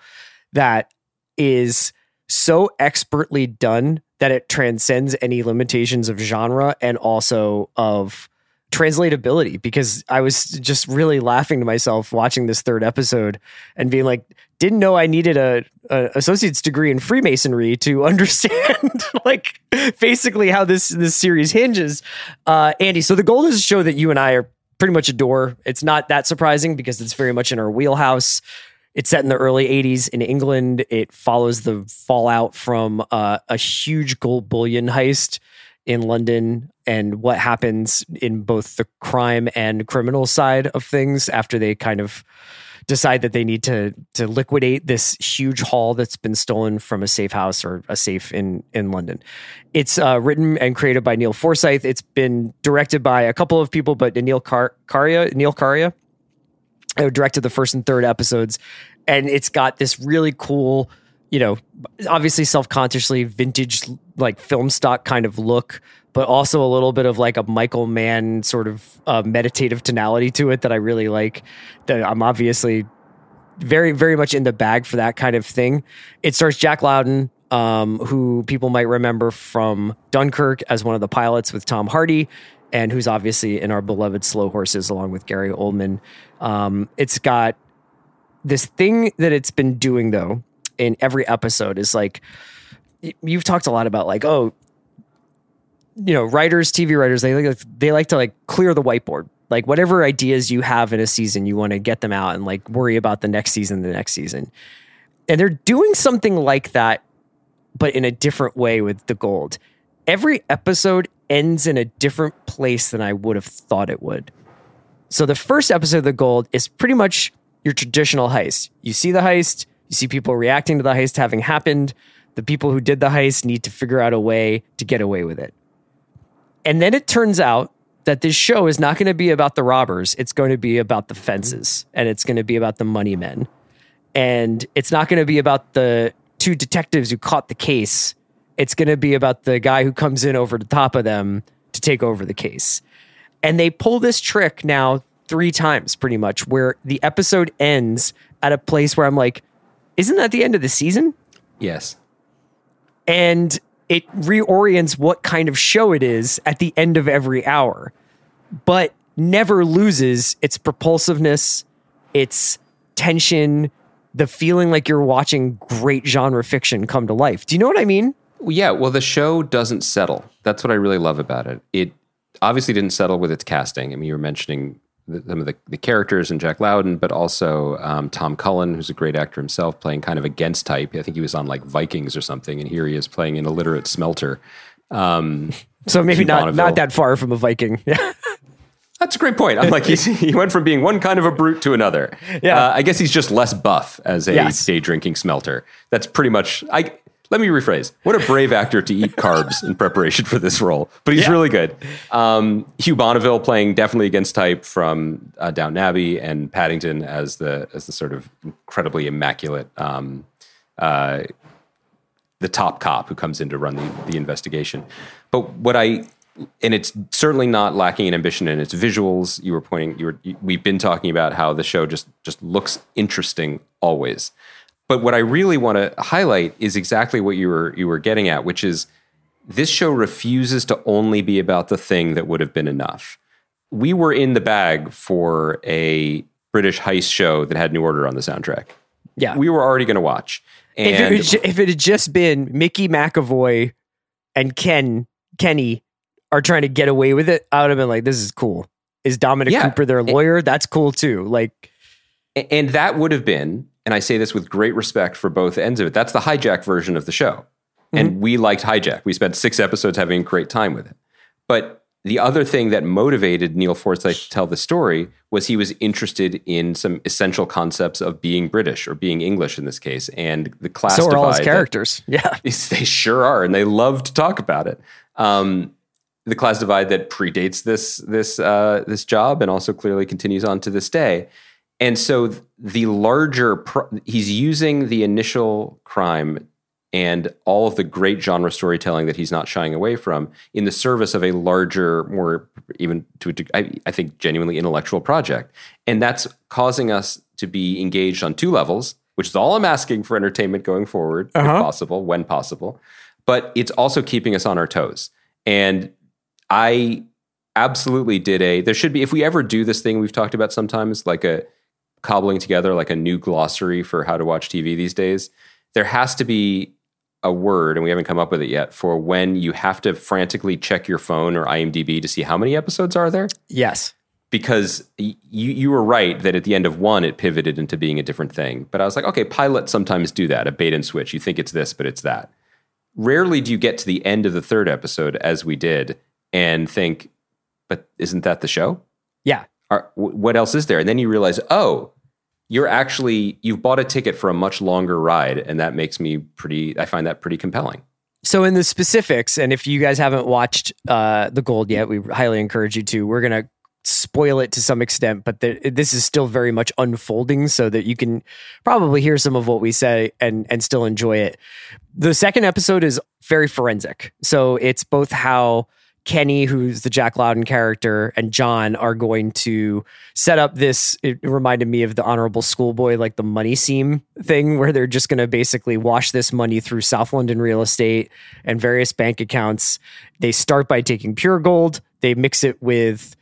that is so expertly done that it transcends any limitations of genre and also of translatability, because I was just really laughing to myself watching this third episode and being like, didn't know I needed a associate's degree in Freemasonry to understand like basically how this series hinges. Andy, so The Gold is a show that you and I are pretty much adore. It's not that surprising because it's very much in our wheelhouse. It's set in the early 80s in England. It follows the fallout from a huge gold bullion heist in London and what happens in both the crime and criminal side of things after they kind of decide that they need to liquidate this huge haul that's been stolen from a safe house or a safe in London. It's written and created by Neil Forsyth. It's been directed by a couple of people, but Neil Karia. I directed the first and third episodes, and it's got this really cool, you know, obviously self-consciously vintage, like film stock kind of look, but also a little bit of like a Michael Mann sort of meditative tonality to it that I really like, that I'm obviously very, very much in the bag for that kind of thing. It stars Jack Loudon, who people might remember from Dunkirk as one of the pilots with Tom Hardy, and who's obviously in our beloved Slow Horses along with Gary Oldman. It's got this thing that it's been doing, though, in every episode is like, you've talked a lot about like, oh, you know, writers, TV writers, they like to like clear the whiteboard. Like whatever ideas you have in a season, you want to get them out and like worry about the next season. And they're doing something like that, but in a different way with The Gold. Every episode ends in a different place than I would have thought it would. So the first episode of The Gold is pretty much your traditional heist. You see the heist, you see people reacting to the heist having happened. The people who did the heist need to figure out a way to get away with it. And then it turns out that this show is not going to be about the robbers. It's going to be about the fences, and it's going to be about the money men. And it's not going to be about the two detectives who caught the case. It's going to be about the guy who comes in over the top of them to take over the case. And they pull this trick now 3 times, pretty much, where the episode ends at a place where I'm like, isn't that the end of the season? Yes. And it reorients what kind of show it is at the end of every hour, but never loses its propulsiveness, its tension, the feeling like you're watching great genre fiction come to life. Do you know what I mean? Yeah, well, the show doesn't settle. That's what I really love about it. It obviously didn't settle with its casting. I mean, you were mentioning some of the characters and Jack Loudon, but also Tom Cullen, who's a great actor himself, playing kind of against type. I think he was on like Vikings or something, and here he is playing an illiterate smelter. So maybe not that far from a Viking. That's a great point. I'm like, he went from being one kind of a brute to another. Yeah, I guess he's just less buff as a day-drinking smelter. That's pretty much... Let me rephrase. What a brave actor to eat carbs in preparation for this role, but he's really good. Hugh Bonneville playing definitely against type from Downton Abbey, and Paddington as the sort of incredibly immaculate, the top cop who comes in to run the investigation. But what I And it's certainly not lacking in ambition in its visuals. You were pointing, we've been talking about how the show just looks interesting always. But what I really want to highlight is exactly what you were getting at, which is this show refuses to only be about the thing that would have been enough. We were in the bag for a British heist show that had New Order on the soundtrack. Yeah. We were already going to watch. And if it had just been Mickey McAvoy and Kenny are trying to get away with it, I would have been like, this is cool. Is Dominic Cooper their lawyer? That's cool too. And that would have been, and I say this with great respect for both ends of it, that's the Hijack version of the show. Mm-hmm. And we liked Hijack. We spent 6 episodes having a great time with it. But the other thing that motivated Neil Forsyth to tell the story was he was interested in some essential concepts of being British or being English in this case, and the class divide. So are all his characters. Yeah. They sure are, and they love to talk about it. The class divide that predates this job and also clearly continues on to this day. And so the larger, he's using the initial crime and all of the great genre storytelling that he's not shying away from in the service of a larger, more even to I think genuinely intellectual project. And that's causing us to be engaged on 2 levels, which is all I'm asking for entertainment going forward, if possible, when possible. But it's also keeping us on our toes. And I absolutely there should be, if we ever do this thing we've talked about sometimes, like a cobbling together like a new glossary for how to watch TV these days, there has to be a word, and we haven't come up with it yet, for when you have to frantically check your phone or IMDb to see how many episodes are there. Yes. Because you were right that at the end of 1, it pivoted into being a different thing. But I was like, okay, pilots sometimes do that, a bait and switch. You think it's this, but it's that. Rarely do you get to the end of the 3rd episode, as we did, and think, but isn't that the show? Yeah. What else is there? And then you realize, oh, you've bought a ticket for a much longer ride. And that makes me I find that pretty compelling. So in the specifics, and if you guys haven't watched The Gold yet, we highly encourage you to. We're going to spoil it to some extent, but this is still very much unfolding so that you can probably hear some of what we say and still enjoy it. The 2nd episode is very forensic. So it's both how Kenny, who's the Jack Loudon character, and John are going to set up this. It reminded me of the Honorable Schoolboy, like the money seam thing, where they're just going to basically wash this money through South London real estate and various bank accounts. They start by taking pure gold. They mix it with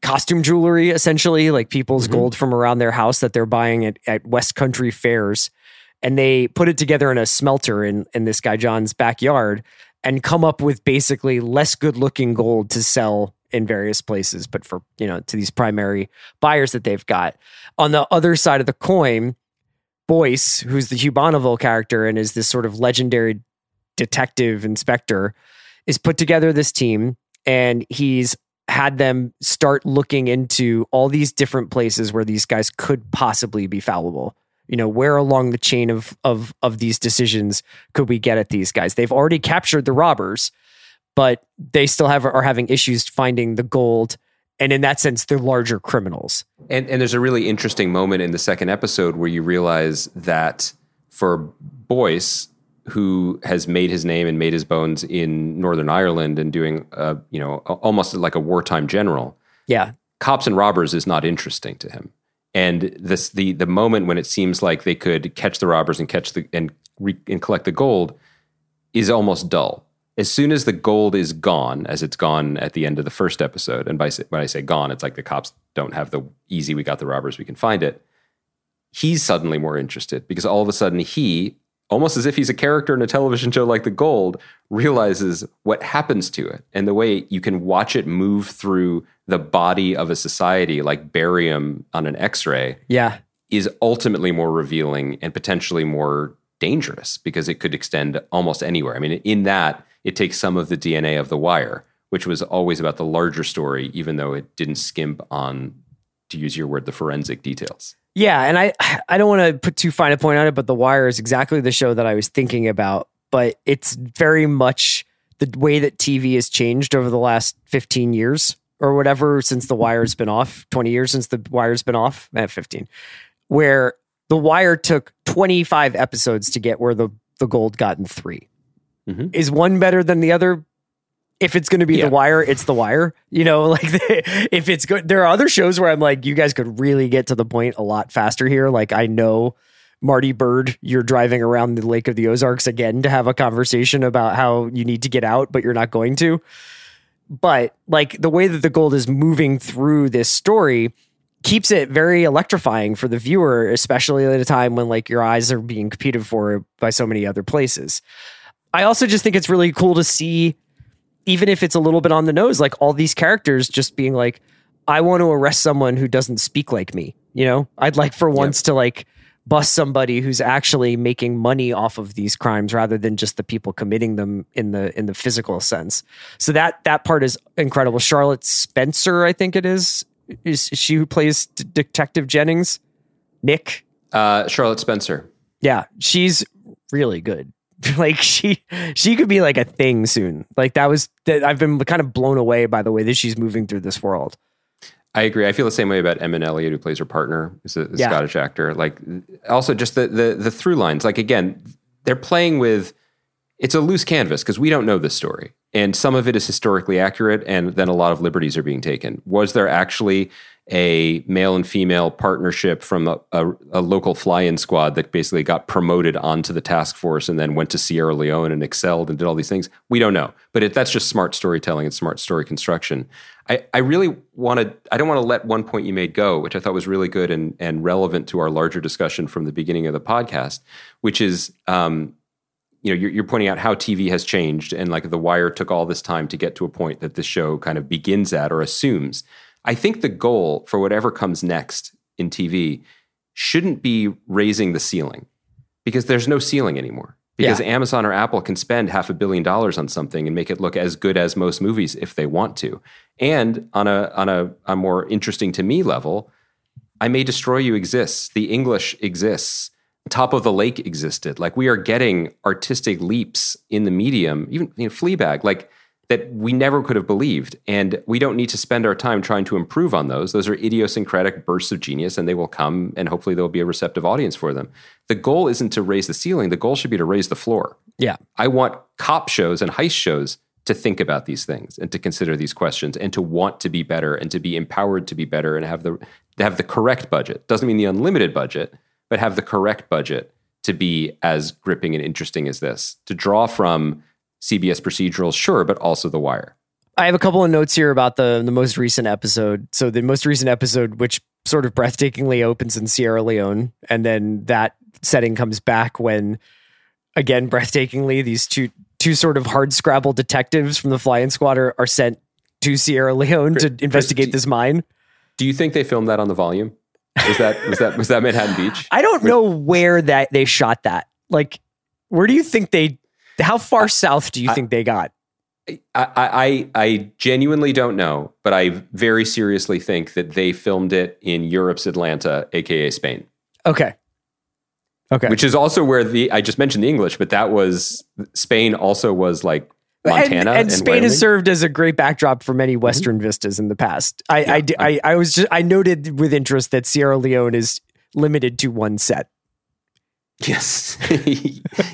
costume jewelry, essentially, like people's gold from around their house that they're buying at West Country fairs. And they put it together in a smelter in this guy John's backyard, and come up with basically less good-looking gold to sell in various places, but for, to these primary buyers that they've got. On the other side of the coin, Boyce, who's the Hugh Bonneville character and is this sort of legendary detective inspector, is put together this team, and he's had them start looking into all these different places where these guys could possibly be fallible. Where along the chain of these decisions could we get at these guys? They've already captured the robbers, but they still are having issues finding the gold. And in that sense, they're larger criminals. And there's a really interesting moment in the 2nd episode where you realize that for Boyce, who has made his name and made his bones in Northern Ireland and doing, almost like a wartime general. Yeah. Cops and robbers is not interesting to him. And this the moment when it seems like they could catch the robbers and collect the gold is almost dull. As soon as the gold is gone, as it's gone at the end of the 1st episode, and when I say gone, it's like the cops don't have the easy, we got the robbers, we can find it. He's suddenly more interested because all of a sudden he, almost as if he's a character in a television show like The Gold, realizes what happens to it and the way you can watch it move through the body of a society like barium on an X-ray is ultimately more revealing and potentially more dangerous because it could extend almost anywhere. I mean, in that, it takes some of the DNA of The Wire, which was always about the larger story, even though it didn't skimp on, to use your word, the forensic details. Yeah, and I don't want to put too fine a point on it, but The Wire is exactly the show that I was thinking about, but it's very much the way that TV has changed over the last 15 years. Or whatever, since The Wire's been off, 20 years since The Wire's been off, 15, where The Wire took 25 episodes to get where the gold got in 3. Mm-hmm. Is one better than the other? if it's going to be The Wire, it's The Wire. You know, like if it's good, there are other shows where I'm like, you guys could really get to the point a lot faster here. Like I know, Marty Bird, you're driving around the Lake of the Ozarks again to have a conversation about how you need to get out, but you're not going to. But like the way that The Gold is moving through this story keeps it very electrifying for the viewer, especially at a time when like your eyes are being competed for by so many other places. I also just think it's really cool to see, even if it's a little bit on the nose, like all these characters just being like, I want to arrest someone who doesn't speak like me. You know, I'd like for once to like bust somebody who's actually making money off of these crimes rather than just the people committing them in the physical sense. So that part is incredible. Charlotte Spencer, I think it is she who plays Detective Jennings? Nick? Charlotte Spencer. Yeah, she's really good. Like she could be like a thing soon. Like I've been kind of blown away by the way that she's moving through this world. I agree. I feel the same way about Emin Elliott, who plays her partner, is a Scottish actor. Like, also just the through lines. Like, again, they're playing with, it's a loose canvas because we don't know this story. And some of it is historically accurate, and then a lot of liberties are being taken. Was there actually a male and female partnership from a local fly-in squad that basically got promoted onto the task force and then went to Sierra Leone and excelled and did all these things? We don't know. But that's just smart storytelling and smart story construction. I don't want to let one point you made go, which I thought was really good and relevant to our larger discussion from the beginning of the podcast, which is, you know, you're pointing out how TV has changed, and like The Wire took all this time to get to a point that this show kind of begins at or assumes. I think the goal for whatever comes next in TV shouldn't be raising the ceiling, because there's no ceiling anymore. Because Amazon or Apple can spend $500 million on something and make it look as good as most movies if they want to. And on a more interesting to me level, I May Destroy You exists. The English exists. Top of the Lake existed. Like, we are getting artistic leaps in the medium, even Fleabag, like that we never could have believed. And we don't need to spend our time trying to improve on those. Those are idiosyncratic bursts of genius, and they will come, and hopefully there'll be a receptive audience for them. The goal isn't to raise the ceiling. The goal should be to raise the floor. Yeah. I want cop shows and heist shows to think about these things and to consider these questions and to want to be better and to be empowered to be better and have the correct budget. Doesn't mean the unlimited budget, but have the correct budget to be as gripping and interesting as this. To draw from CBS procedurals, sure, but also The Wire. I have a couple of notes here about the most recent episode. So the most recent episode, which sort of breathtakingly opens in Sierra Leone, and then that setting comes back when, again, breathtakingly, these two sort of hardscrabble detectives from the fly-in squad are sent to Sierra Leone to investigate this mine. Do you think they filmed that on the volume? Was that Manhattan Beach? I don't know where that they shot that. Like, where do you think they? How far south do you think they got? I genuinely don't know, but I very seriously think that they filmed it in Europe's Atlanta, aka Spain. Okay. Which is also where I just mentioned the English, but that was Spain. Also was like Montana and Spain Wyoming. Has served as a great backdrop for many Western vistas in the past. I noted with interest that Sierra Leone is limited to one set. Yes.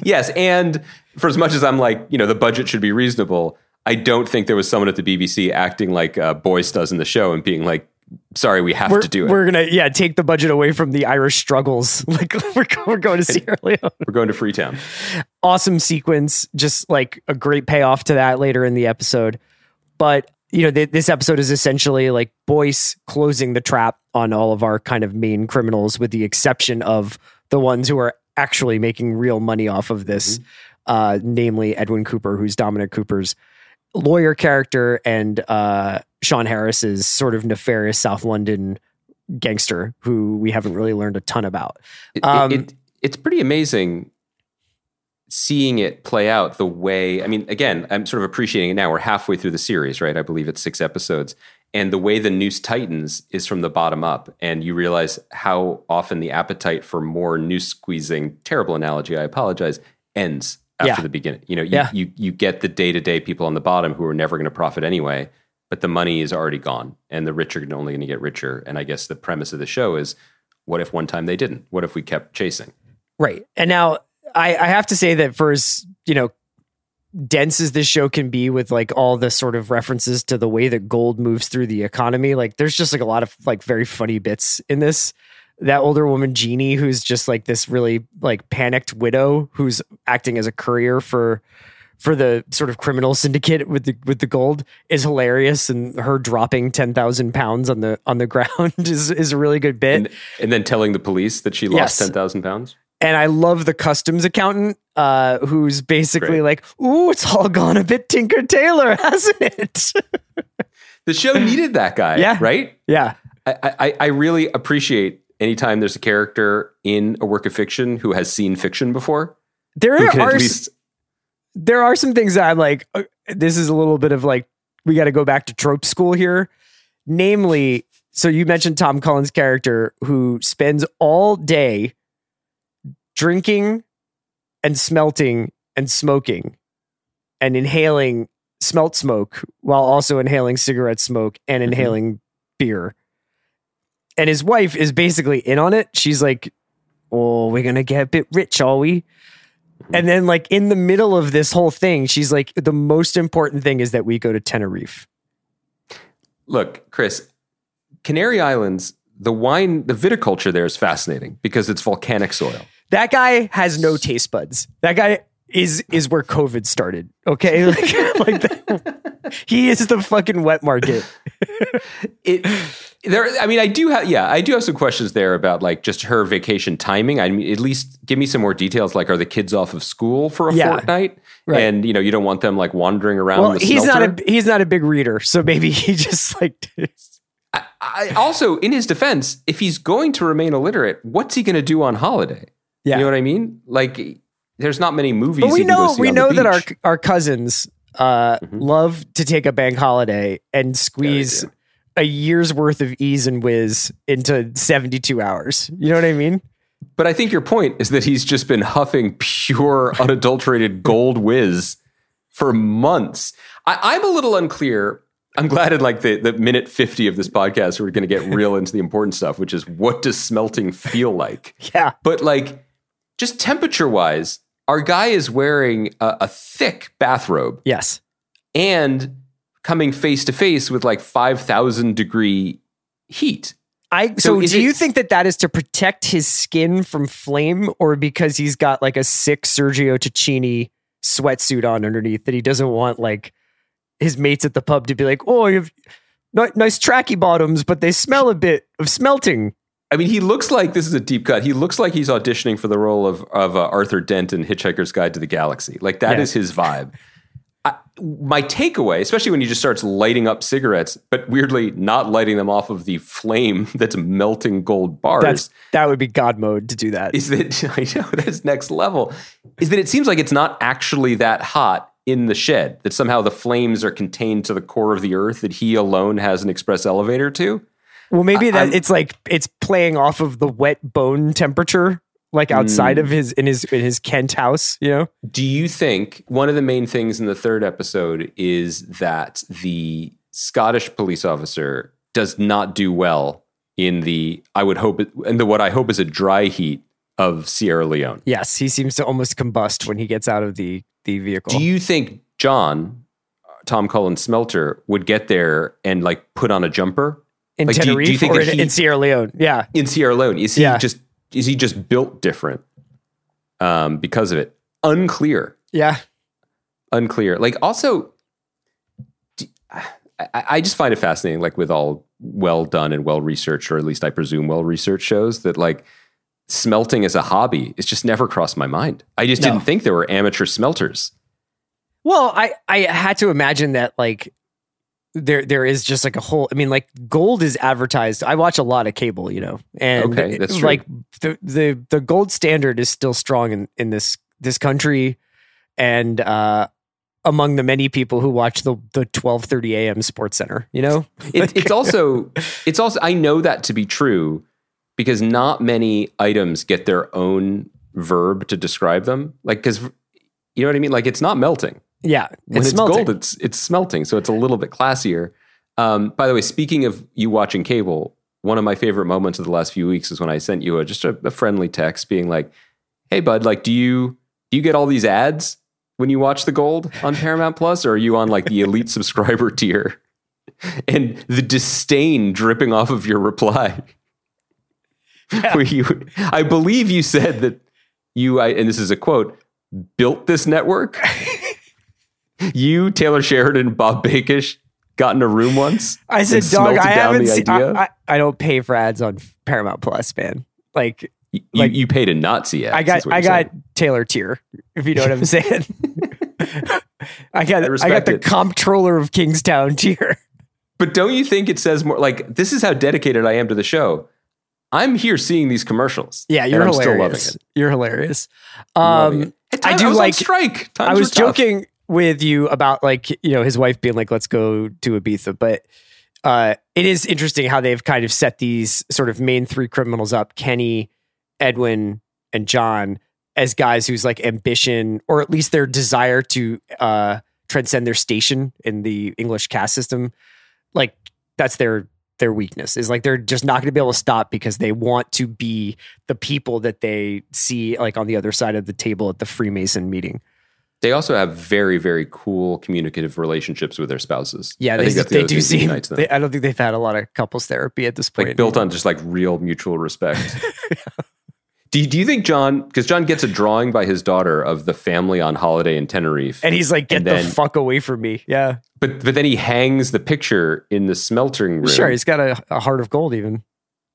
Yes. And for as much as I'm like, you know, the budget should be reasonable, I don't think there was someone at the BBC acting like Boyce does in the show and being like, sorry, we have to do it. We're going to, take the budget away from the Irish struggles. Like, we're going to Sierra Leone. We're going to Freetown. Awesome sequence. Just like a great payoff to that later in the episode. But, you know, this episode is essentially like Boyce closing the trap on all of our kind of main criminals, with the exception of the ones who are actually making real money off of this, namely Edwin Cooper, who's Dominic Cooper's lawyer character, and Sean Harris's sort of nefarious South London gangster, who we haven't really learned a ton about. It's pretty amazing seeing it play out the way, I mean, again, I'm sort of appreciating it now. We're halfway through the series, right? I believe it's 6 episodes. And the way the noose tightens is from the bottom up. And you realize how often the appetite for more noose squeezing, terrible analogy, I apologize, ends after the beginning. You know, you get the day-to-day people on the bottom who are never going to profit anyway, but the money is already gone and the rich are only going to get richer. And I guess the premise of the show is, what if one time they didn't? What if we kept chasing? Right. And now I have to say that for as, you know, dense as this show can be with like all the sort of references to the way that gold moves through the economy, like there's just like a lot of like very funny bits in this. That older woman, Jeannie, who's just like this really like panicked widow who's acting as a courier for the sort of criminal syndicate with the gold is hilarious. And her dropping 10,000 pounds on the ground is a really good bit. And then telling the police that she lost 10,000 pounds. And I love the customs accountant who's basically like, ooh, it's all gone a bit Tinker Tailor, hasn't it? The show needed that guy, right? Yeah. I really appreciate anytime there's a character in a work of fiction who has seen fiction before. There are some things that I'm like, this is a little bit of like, we got to go back to trope school here. Namely, so you mentioned Tom Cullen's character who spends all day drinking and smelting and smoking and inhaling smelt smoke while also inhaling cigarette smoke and inhaling beer. And his wife is basically in on it. She's like, oh, we're going to get a bit rich, are we? And then like in the middle of this whole thing, she's like, the most important thing is that we go to Tenerife. Look, Chris, Canary Islands, the wine, the viticulture there is fascinating because it's volcanic soil. That guy has no taste buds. That guy is where COVID started. Okay, he is the fucking wet market. I do have some questions there about like just her vacation timing. I mean, at least give me some more details. Like, are the kids off of school for a fortnight? Right. And you know, you don't want them like wandering around. Well, he's not a big reader, so maybe he just like. I also, in his defense, if he's going to remain illiterate, what's he going to do on holiday? Yeah. You know what I mean? Like, there's not many movies you can go see on the beach. We know that our cousins love to take a bank holiday and squeeze a year's worth of ease and whiz into 72 hours. You know what I mean? But I think your point is that he's just been huffing pure, unadulterated gold whiz for months. I'm a little unclear. I'm glad at like the minute 50 of this podcast, we're going to get real into the important stuff, which is what does smelting feel like? Yeah. But like just temperature wise, our guy is wearing a thick bathrobe. Yes. And coming face to face with like 5,000 degree heat. You think that is to protect his skin from flame or because he's got like a sick Sergio Ticini sweatsuit on underneath that he doesn't want like his mates at the pub to be like, oh, you have nice tracky bottoms, but they smell a bit of smelting. I mean, he looks like, this is a deep cut, he looks like he's auditioning for the role of Arthur Dent in Hitchhiker's Guide to the Galaxy. Like, that is his vibe. My takeaway, especially when he just starts lighting up cigarettes, but weirdly not lighting them off of the flame that's melting gold bars. That would be God mode to do that. Is that, I know, that's next level. Is that it seems like it's not actually that hot in the shed, that somehow the flames are contained to the core of the earth that he alone has an express elevator to. Well, maybe it's like it's playing off of the wet bone temperature, like outside of his Kent house, you know? Do you think one of the main things in the third episode is that the Scottish police officer does not do well in what I hope is a dry heat of Sierra Leone? Yes, he seems to almost combust when he gets out of the vehicle. Do you think John, Tom Cullen's smelter, would get there and like put on a jumper in Tenerife do you think or in Sierra Leone? Yeah, in Sierra Leone. Is he just built different because of it? Unclear. Yeah, unclear. Like also, I just find it fascinating. Like with all well done and well researched, or at least I presume well researched shows that like. Smelting as a hobby, it's just never crossed my mind. I just didn't think there were amateur smelters. Well, I had to imagine that like there is just like a whole, I mean, like gold is advertised. I watch a lot of cable, you know, and that's true. Like the gold standard is still strong in this country. And among the many people who watch the 12:30 a.m. Sports Center, you know, it's also, I know that to be true. Because not many items get their own verb to describe them. Like, because, you know what I mean? Like, it's not melting. Yeah, it's smelting. When it's gold, it's smelting, so it's a little bit classier. By the way, speaking of you watching cable, one of my favorite moments of the last few weeks is when I sent you just a friendly text being like, hey, bud, like, do you get all these ads? when you watch The Gold on Paramount Plus, or are you on like the elite subscriber tier? And the disdain dripping off of your reply. Yeah. Where you, I believe you said that you, and this is a quote, built this network. You, Taylor Sheridan, Bob Bakish got in a room once. I said, dog, I haven't seen, I don't pay for ads on Paramount Plus, man. Like, you pay to not see ads. I got Taylor tier, if you know what I'm saying. I got the comptroller of Kingstown tier. But don't you think it says more, like, this is how dedicated I am to the show. I'm here seeing these commercials. Yeah, you're and I'm hilarious. Still loving it. You're hilarious. I do like strike. Times I was joking with you about, like, you know, his wife being like, let's go to Ibiza. But it is interesting how they've kind of set these sort of main three criminals up, Kenny, Edwin, and John, as guys whose like ambition, or at least their desire to transcend their station in the English caste system. Like, that's their weakness, is like they're just not going to be able to stop because they want to be the people that they see like on the other side of the table at the Freemason meeting. They also have very, very cool communicative relationships with their spouses. Yeah, they do seem, I don't think they've had a lot of couples therapy at this point. Like built on just like real mutual respect. Yeah. Do you think John, because John gets a drawing by his daughter of the family on holiday in Tenerife. And he's like, the fuck away from me. Yeah. But then he hangs the picture in the smelting room. Sure, he's got a heart of gold even.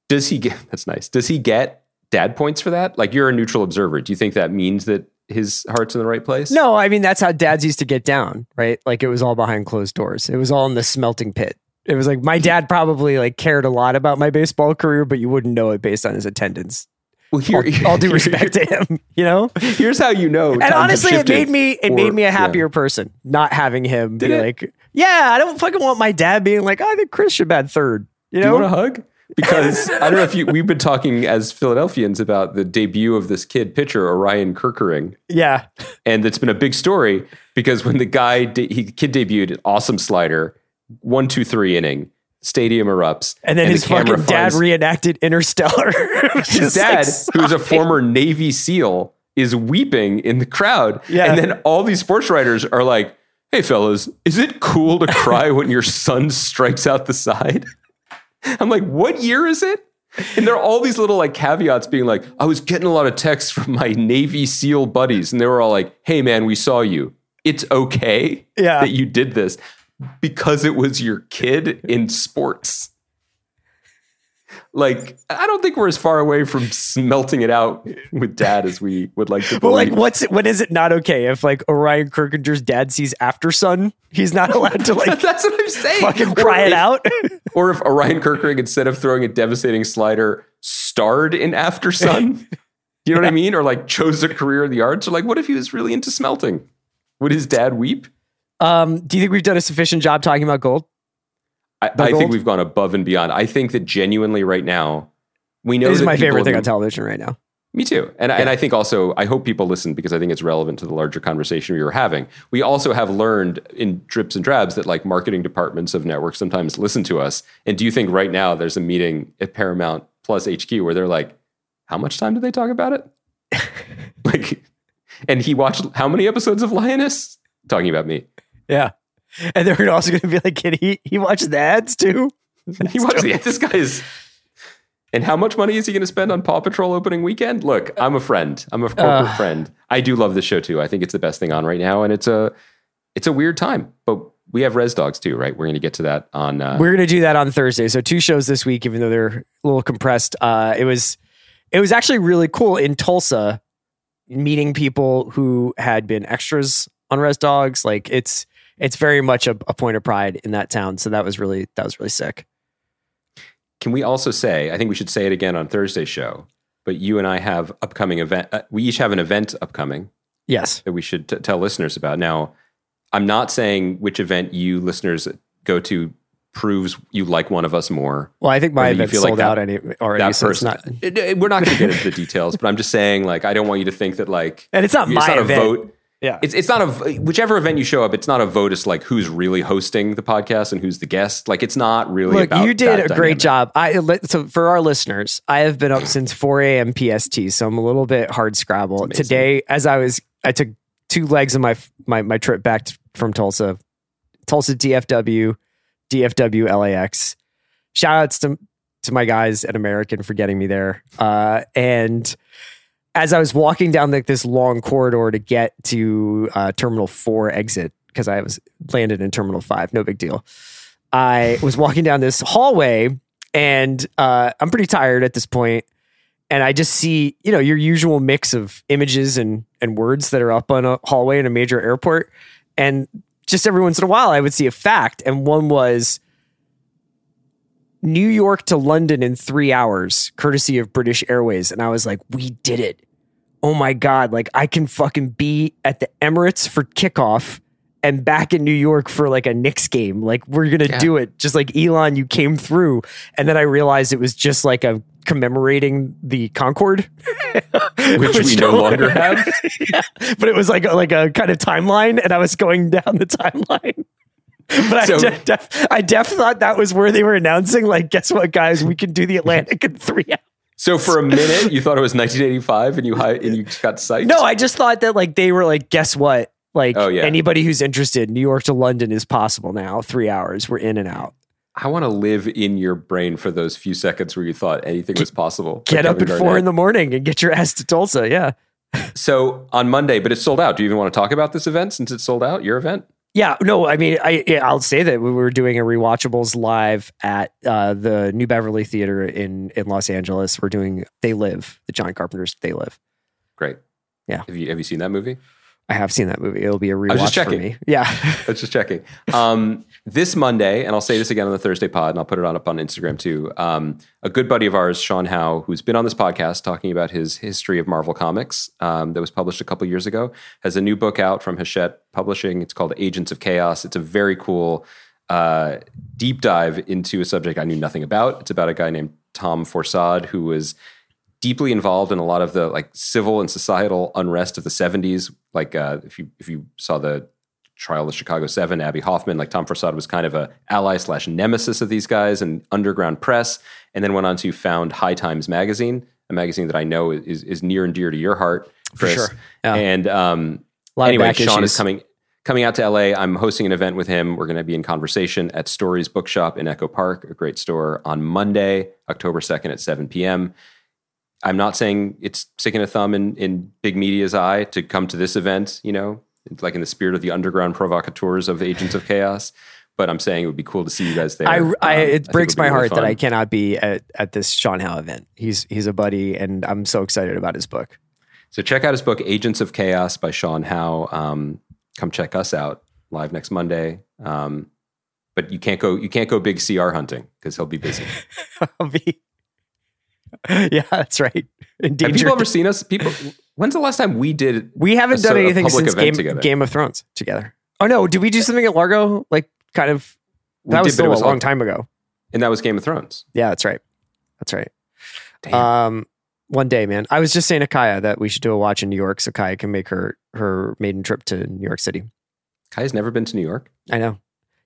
That's nice. Does he get dad points for that? Like, you're a neutral observer. Do you think that means that his heart's in the right place? No, I mean, that's how dads used to get down, right? Like, it was all behind closed doors. It was all in the smelting pit. It was like, my dad probably like cared a lot about my baseball career, but you wouldn't know it based on his attendance. Well, all due respect to him, you know. Here's how you know. And honestly, it made me a happier person not having him be like, "Yeah, I don't fucking want my dad being like, I think Chris should bat third." You know, do you want a hug? Because I don't know if we've been talking as Philadelphians about the debut of this kid pitcher, Orion Kirkering. Yeah, and it's been a big story because when the guy kid debuted, an awesome slider, 1-2-3 inning. Stadium erupts. And then his fucking dad reenacted Interstellar. His dad, who's a former Navy SEAL, is weeping in the crowd. Yeah. And then all these sports writers are like, hey, fellas, is it cool to cry when your son strikes out the side? I'm like, what year is it? And there are all these little like caveats being like, I was getting a lot of texts from my Navy SEAL buddies. And they were all like, hey, man, we saw you. It's okay that you did this. Because it was your kid in sports. Like, I don't think we're as far away from smelting it out with dad as we would like to believe. Well, like, when is it not okay if, like, Orion Kirkinger's dad sees After Sun? He's not allowed to, like, that's what I'm saying. Fucking cry it out. Or if Orion Kirkering, instead of throwing a devastating slider, starred in After Sun. You know what I mean? Or, like, chose a career in the arts. Or, like, what if he was really into smelting? Would his dad weep? Do you think we've done a sufficient job talking about gold? I think we've gone above and beyond. I think that genuinely right now, we know this is my favorite thing on television right now. Me too. And I think also, I hope people listen because I think it's relevant to the larger conversation we were having. We also have learned in drips and drabs that like marketing departments of networks sometimes listen to us. And do you think right now there's a meeting at Paramount Plus HQ where they're like, how much time do they talk about it? Like, and he watched how many episodes of Lioness? Talking about me. Yeah. And they're also going to be like, can he watch the ads too? He watched the ads. This guy is... And how much money is he going to spend on Paw Patrol opening weekend? Look, I'm a friend. I'm a corporate friend. I do love this show too. I think it's the best thing on right now. And it's a weird time. But we have Res Dogs too, right? We're going to get to that on... We're going to do that on Thursday. So 2 shows this week, even though they're a little compressed. It was actually really cool in Tulsa, meeting people who had been extras on Res Dogs. Like, it's very much a point of pride in that town. So that was really sick. Can we also say, I think we should say it again on Thursday's show, but you and I have upcoming event. We each have an event upcoming. Yes. That we should tell listeners about. Now, I'm not saying which event you listeners go to proves you like one of us more. Well, I think my event sold like out already. That so person, we're not going to get into the details, but I'm just saying, like, I don't want you to think that like, and it's not my not event. A vote. Yeah, it's not a whichever event you show up. It's not a vote. It's like who's really hosting the podcast and who's the guest. Like it's not really. Look, about you did a great job. So for our listeners, I have been up since 4 a.m. PST, so I'm a little bit hard scrabble today. As I took two legs of my trip back from Tulsa. Tulsa DFW, DFW LAX. Shout outs to my guys at American for getting me there. And as I was walking down this long corridor to get to Terminal 4 exit, because I was landed in Terminal 5, no big deal. I was walking down this hallway and I'm pretty tired at this point. And I just see, your usual mix of images and words that are up on a hallway in a major airport. And just every once in a while, I would see a fact. And one was New York to London in 3 hours, courtesy of British Airways. And I was like, we did it. Oh my God. I can fucking be at the Emirates for kickoff and back in New York for a Knicks game. We're going to do it. Just Elon, you came through. And then I realized it was just a commemorating the Concorde, which we no longer have. Yeah. But it was a kind of timeline, and I was going down the timeline. But so, I thought that was where they were announcing, guess what, guys, we can do the Atlantic in 3 hours. So for a minute, you thought it was 1985, and you got psyched. No, I just thought that they were guess what, anybody who's interested, New York to London is possible now. 3 hours, we're in and out. I want to live in your brain for those few seconds where you thought anything was possible. Get up at 4 in the morning and get your ass to Tulsa, yeah. So on Monday, but it's sold out. Do you even want to talk about this event since it's sold out, your event? Yeah, no, I mean, I'll say that we were doing a Rewatchables live at the New Beverly Theater in Los Angeles. We're doing They Live, the John Carpenter's They Live. Great. Yeah. Have you seen that movie? I have seen that movie. It'll be a rewatch for me. Yeah. I was just checking. This Monday, and I'll say this again on the Thursday pod, and I'll put it up on Instagram too, a good buddy of ours, Sean Howe, who's been on this podcast talking about his history of Marvel Comics that was published a couple years ago, has a new book out from Hachette Publishing. It's called Agents of Chaos. It's a very cool deep dive into a subject I knew nothing about. It's about a guy named Tom Forsad who was deeply involved in a lot of the civil and societal unrest of the 70s. If you saw the trial of Chicago 7, Abbie Hoffman, Tom Forsad was kind of a ally / nemesis of these guys and underground press, and then went on to found High Times magazine, a magazine that I know is near and dear to your heart, Chris. For sure. Yeah. And anyway, Sean is coming out to LA. I'm hosting an event with him. We're going to be in conversation at Stories Bookshop in Echo Park, a great store, on Monday, October 2nd at 7 p.m., I'm not saying it's sticking a thumb in big media's eye to come to this event, in the spirit of the underground provocateurs of Agents of Chaos. But I'm saying it would be cool to see you guys there. It breaks my heart that I cannot be at this Sean Howe event. He's a buddy, and I'm so excited about his book. So check out his book, Agents of Chaos by Sean Howe. Come check us out live next Monday. But you can't go big CR hunting because he'll be busy. I'll be... Yeah, that's right. Endangered. Have people ever seen us? When's the last time we did? We haven't done anything since Game of Thrones together. Oh no, did we do something at Largo? That was a long time ago, and that was Game of Thrones. Yeah, that's right. Damn. One day, man. I was just saying to Kaya that we should do a watch in New York so Kaya can make her maiden trip to New York City. Kaya's never been to New York. I know.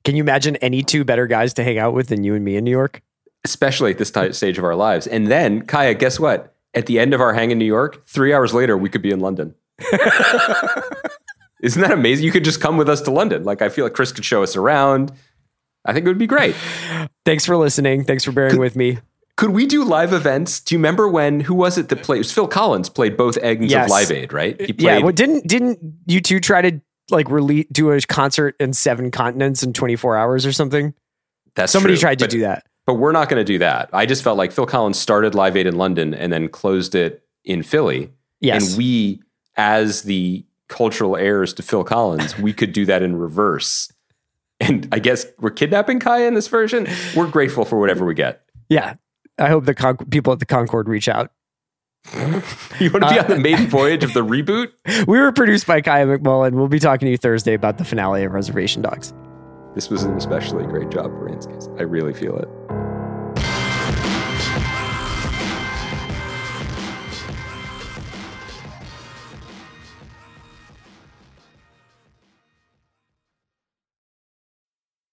Can you imagine any two better guys to hang out with than you and me in New York? Especially at this stage of our lives. And then, Kaya, guess what? At the end of our hang in New York, 3 hours later, we could be in London. Isn't that amazing? You could just come with us to London. I feel like Chris could show us around. I think it would be great. Thanks for listening. Thanks for bearing with me. Could we do live events? Do you remember who was it that played? It was Phil Collins played both Agnes of Live Aid, right? He played, well, didn't you two try to do a concert in 7 continents in 24 hours or something? That's somebody true, tried to do that. But we're not going to do that. I just felt like Phil Collins started Live Aid in London and then closed it in Philly. Yes. And we, as the cultural heirs to Phil Collins, we could do that in reverse. And I guess we're kidnapping Kaya in this version. We're grateful for whatever we get. Yeah. I hope the people at the Concorde reach out. You want to be on the maiden voyage of the reboot? We were produced by Kaya McMullen. We'll be talking to you Thursday about the finale of Reservation Dogs. This was an especially great job for Ransky's. I really feel it.